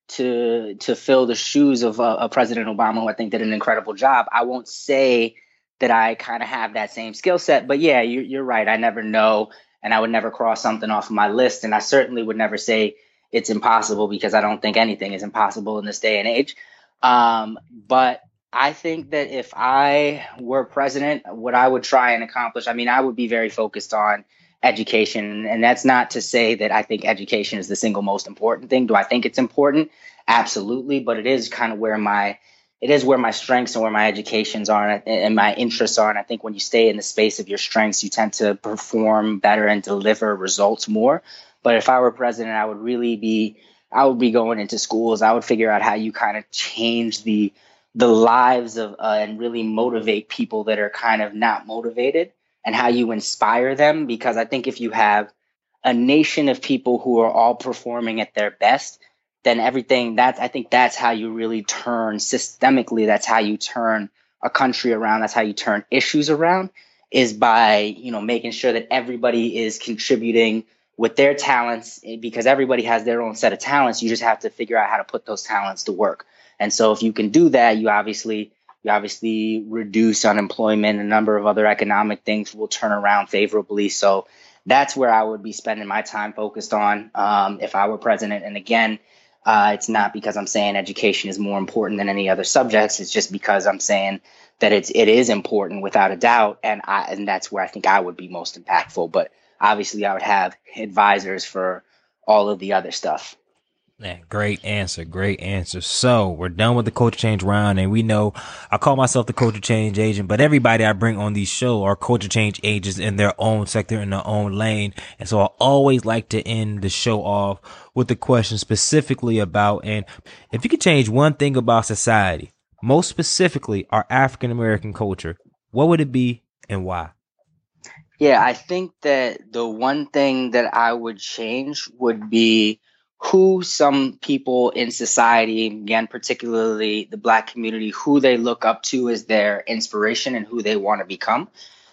to to fill the shoes of uh, President Obama, who I think did an incredible job. I won't say that I kind of have that same skill set, but yeah, you, you're right. I never know, and I would never cross something off my list, and I certainly would never say it's impossible, because I don't think anything is impossible in this day and age. Um, but I think that if I were president, what I would try and accomplish, I mean, I would be very focused on education, and that's not to say that I think education is the single most important thing. Do I think it's important? Absolutely, but it is kind of where my It is where my strengths and where my educations are and my interests are. And I think when you stay in the space of your strengths, you tend to perform better and deliver results more. But if I were president, I would really be, I would be going into schools. I would figure out how you kind of change the the lives of uh, and really motivate people that are kind of not motivated, and how you inspire them. Because I think if you have a nation of people who are all performing at their best, then everything that's, I think that's how you really turn systemically. That's how you turn a country around. That's how you turn issues around, is by, you know, making sure that everybody is contributing with their talents, because everybody has their own set of talents. You just have to figure out how to put those talents to work. And so if you can do that, you obviously, you obviously reduce unemployment, and a number of other economic things will turn around favorably. So that's where I would be spending my time focused on um, if I were president. And again, Uh, it's not because I'm saying education is more important than any other subjects. It's just because I'm saying that it's it is important without a doubt, and I and that's where I think I would be most impactful. But obviously, I would have advisors for all of the other stuff. Yeah, great answer, great answer. So we're done with the culture change round, and we know I call myself the culture change agent, but everybody I bring on these show are culture change agents in their own sector, in their own lane. And so I always like to end the show off with a question specifically about, and if you could change one thing about society, most specifically our African American culture, what would it be and why? Yeah, I think that the one thing that I would change would be who some people in society, again, particularly the Black community, who they look up to as their inspiration and who they want to become.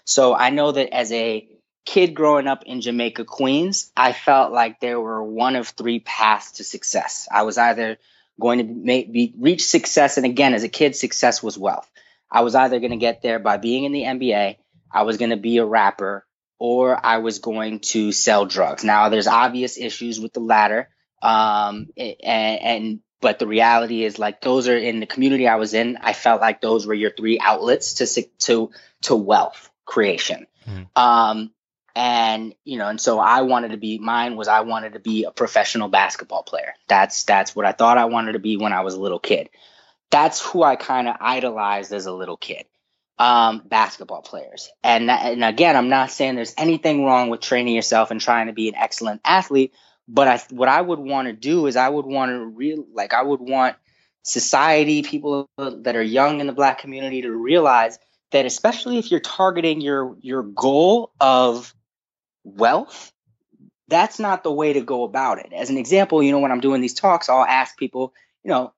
So I know that as a kid growing up in Jamaica, Queens, I felt like there were one of three paths to success. I was either going to make, be, reach success, and again, as a kid, success was wealth. I was either going to get there by being in the M B A, I was going to be a rapper, or I was going to sell drugs. Now, there's obvious issues with the latter. Um, and, and, but the reality is, like, those are in the community I was in, I felt like those were your three outlets to, to, to wealth creation. Mm-hmm. Um, and, you know, and so I wanted to be, mine was, I wanted to be a professional basketball player. That's, that's what I thought I wanted to be when I was a little kid. That's who I kind of idolized as a little kid. Um, basketball players. And, that, and again, I'm not saying there's anything wrong with training yourself and trying to be an excellent athlete. But I, what I would want to do is I would want to real like I would want society, people that are young in the Black community, to realize that, especially if you're targeting your your goal of wealth, that's not the way to go about it. As an example, you know, when I'm doing these talks, I'll ask people, you know,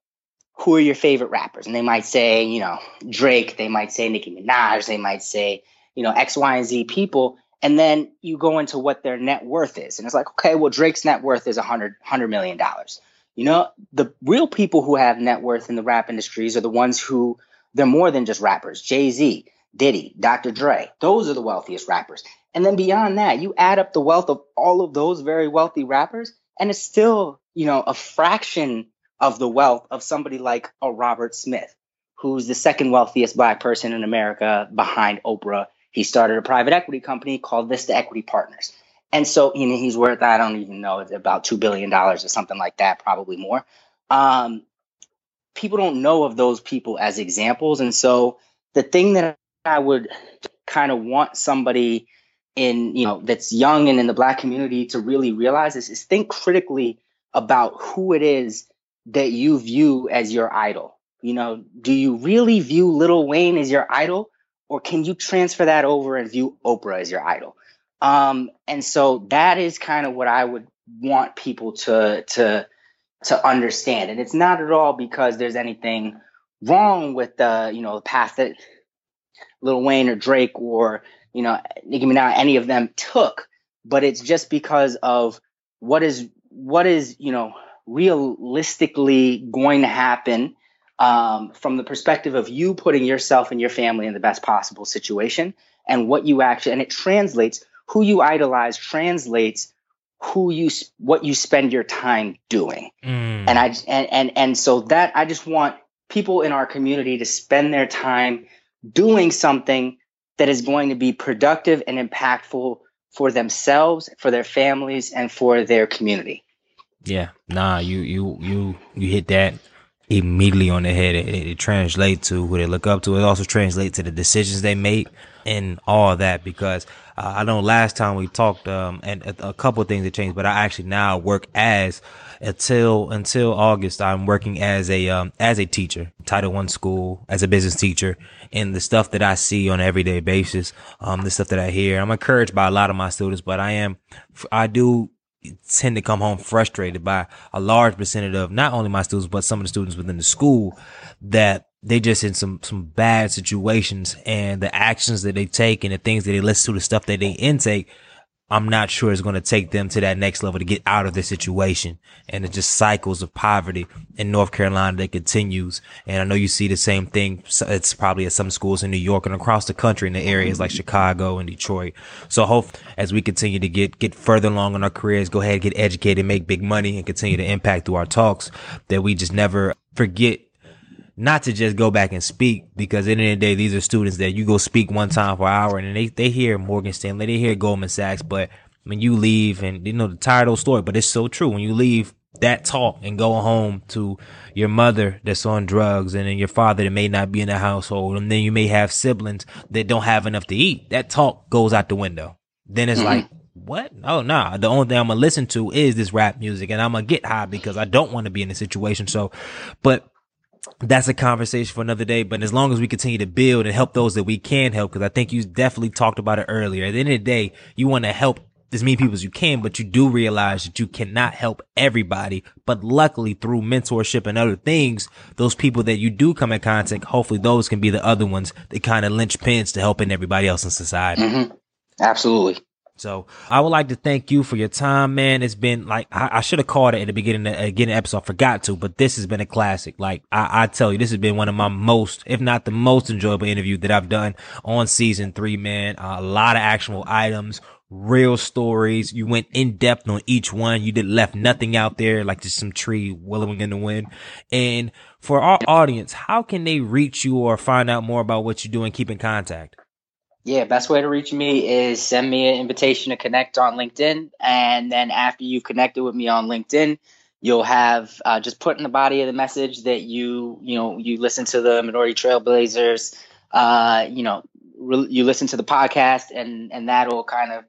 who are your favorite rappers? And they might say, you know, Drake. They might say Nicki Minaj. They might say, you know, X, Y, and Z people. And then you go into what their net worth is. And it's like, okay, well, Drake's net worth is one hundred million dollars. You know, the real people who have net worth in the rap industries are the ones who they're more than just rappers. Jay-Z, Diddy, Doctor Dre, those are the wealthiest rappers. And then beyond that, you add up the wealth of all of those very wealthy rappers, and it's still, you know, a fraction of the wealth of somebody like a Robert Smith, who's the second wealthiest Black person in America behind Oprah. He started a private equity company called Vista Equity Partners. And so, you know, he's worth, I don't even know, it's about two billion dollars or something like that, probably more. Um, people don't know of those people as examples. And so the thing that I would kind of want somebody in, you know, that's young and in the Black community to really realize is, is think critically about who it is that you view as your idol. You know, do you really view Lil Wayne as your idol? Or can you transfer that over and view Oprah as your idol? Um, and so that is kind of what I would want people to to to understand. And it's not at all because there's anything wrong with the, you know, the path that Lil Wayne or Drake or, you know, Nicki Minaj, any of them took, but it's just because of what is what is, you know, realistically going to happen um, from the perspective of you putting yourself and your family in the best possible situation, and what you actually, and it translates. Who you idolize translates who you what you spend your time doing. Mm. And I and, and and so that I just want people in our community to spend their time doing something that is going to be productive and impactful for themselves, for their families, and for their community. Yeah. Nah, you you you you hit that immediately on the head. It, it, it translates to who they look up to. It also translates to the decisions they make and all that, because uh, I know last time we talked um, and a, a couple of things have changed, but I actually now work as until until August. I'm working as a um, as a teacher, Title one school, as a business teacher, and the stuff that I see on an everyday basis, um, the stuff that I hear, I'm encouraged by a lot of my students, but I am I do. tend to come home frustrated by a large percentage of not only my students, but some of the students within the school, that they just in some, some bad situations, and the actions that they take and the things that they listen to, the stuff that they intake, I'm not sure is going to take them to that next level to get out of this situation. And it's just cycles of poverty in North Carolina that continues. And I know you see the same thing. It's probably at some schools in New York and across the country in the areas like Chicago and Detroit. So hope as we continue to get, get further along in our careers, go ahead, get educated, make big money, and continue to impact through our talks, that we just never forget not to just go back and speak, because at the end of the day, these are students that you go speak one time for an hour, and they, they hear Morgan Stanley, they hear Goldman Sachs, but when you leave, and you know the title story, but it's so true, when you leave that talk and go home to your mother that's on drugs, and then your father that may not be in the household, and then you may have siblings that don't have enough to eat, that talk goes out the window. Then it's mm-hmm. like, what? Oh, nah. The only thing I'm going to listen to is this rap music, and I'm going to get high because I don't want to be in this situation. So, but that's a conversation for another day. But as long as we continue to build and help those that we can help, because I think you definitely talked about it earlier. At the end of the day, you want to help as many people as you can, but you do realize that you cannot help everybody. But luckily, through mentorship and other things, those people that you do come in contact, hopefully those can be the other ones that kind of linchpins to helping everybody else in society. Mm-hmm. Absolutely. So I would like to thank you for your time, man. It's been like, I, I should have called it at the beginning of the beginning episode. I forgot to, but this has been a classic. Like I, I tell you, this has been one of my most, if not the most enjoyable interview that I've done on season three, man. Uh, a lot of actionable items, real stories. You went in depth on each one. You did left nothing out there, like just some tree willowing in the wind. And for our audience, how can they reach you or find out more about what you do and keep in contact? Yeah, best way to reach me is send me an invitation to connect on LinkedIn. And then after you've connected with me on LinkedIn, you'll have uh, just put in the body of the message that you, you know, you listen to the Minority Trailblazers, uh, you know, re- you listen to the podcast, and, and that'll kind of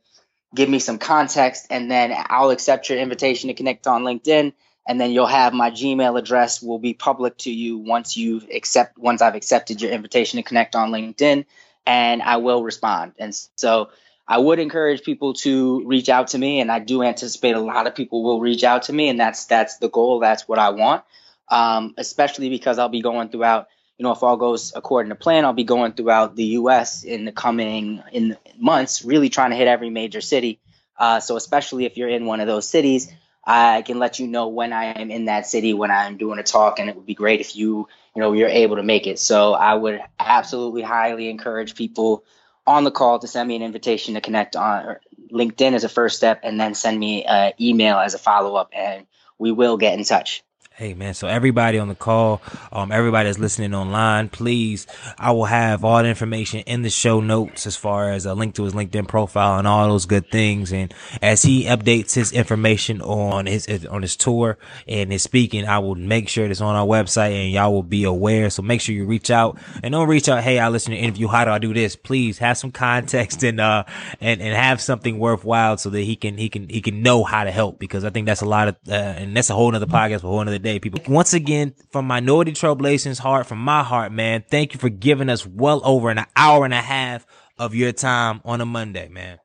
give me some context. And then I'll accept your invitation to connect on LinkedIn. And then you'll have my Gmail address will be public to you once you've accept, once I've accepted your invitation to connect on LinkedIn. And I will respond. And so I would encourage people to reach out to me. And I do anticipate a lot of people will reach out to me. And that's that's the goal. That's what I want, um, especially because I'll be going throughout, you know, if all goes according to plan, I'll be going throughout the U S in the coming in the months, really trying to hit every major city. Uh, so especially if you're in one of those cities, I can let you know when I am in that city, when I'm doing a talk, and it would be great if you, you know, you're able to make it. So I would absolutely highly encourage people on the call to send me an invitation to connect on LinkedIn as a first step, and then send me an email as a follow-up, and we will get in touch. Hey, man. So everybody on the call, um, everybody that's listening online, please, I will have all the information in the show notes as far as a link to his LinkedIn profile and all those good things. And as he updates his information on his, on his tour and his speaking, I will make sure it's on our website and y'all will be aware. So make sure you reach out, and don't reach out, hey, I listen to the interview, how do I do this? Please have some context and, uh, and, and have something worthwhile so that he can, he can, he can know how to help, because I think that's a lot of, uh, and that's a whole nother podcast for a whole nother day, people. Once again, from Minority Trailblazers heart, from my heart, man, thank you for giving us well over an hour and a half of your time on a Monday, man.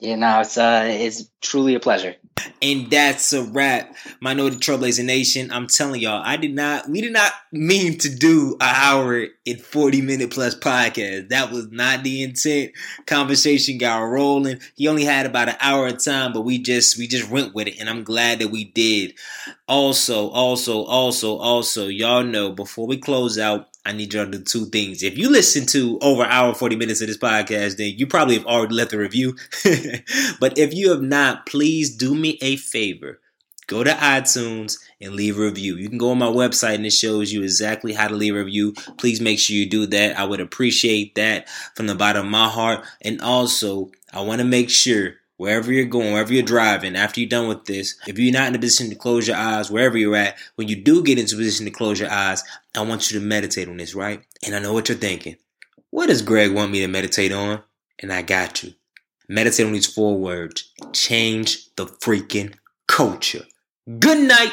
Yeah, no, it's uh, it's truly a pleasure. And that's a wrap, Minority Trailblazer Nation. I'm telling y'all, I did not, we did not mean to do an hour and forty minute plus podcast. That was not the intent. Conversation got rolling. He only had about an hour of time, but we just, we just went with it, and I'm glad that we did. Also, also, also, also, y'all know, before we close out, I need y'all to do two things. If you listen to over an hour and forty minutes of this podcast, then you probably have already left a review. But if you have not, please do me a favor. Go to iTunes and leave a review. You can go on my website and it shows you exactly how to leave a review. Please make sure you do that. I would appreciate that from the bottom of my heart. And also, I want to make sure, wherever you're going, wherever you're driving, after you're done with this, if you're not in a position to close your eyes, wherever you're at, when you do get into a position to close your eyes, I want you to meditate on this, right? And I know what you're thinking. What does Greg want me to meditate on? And I got you. Meditate on these four words. Change the freaking culture. Good night.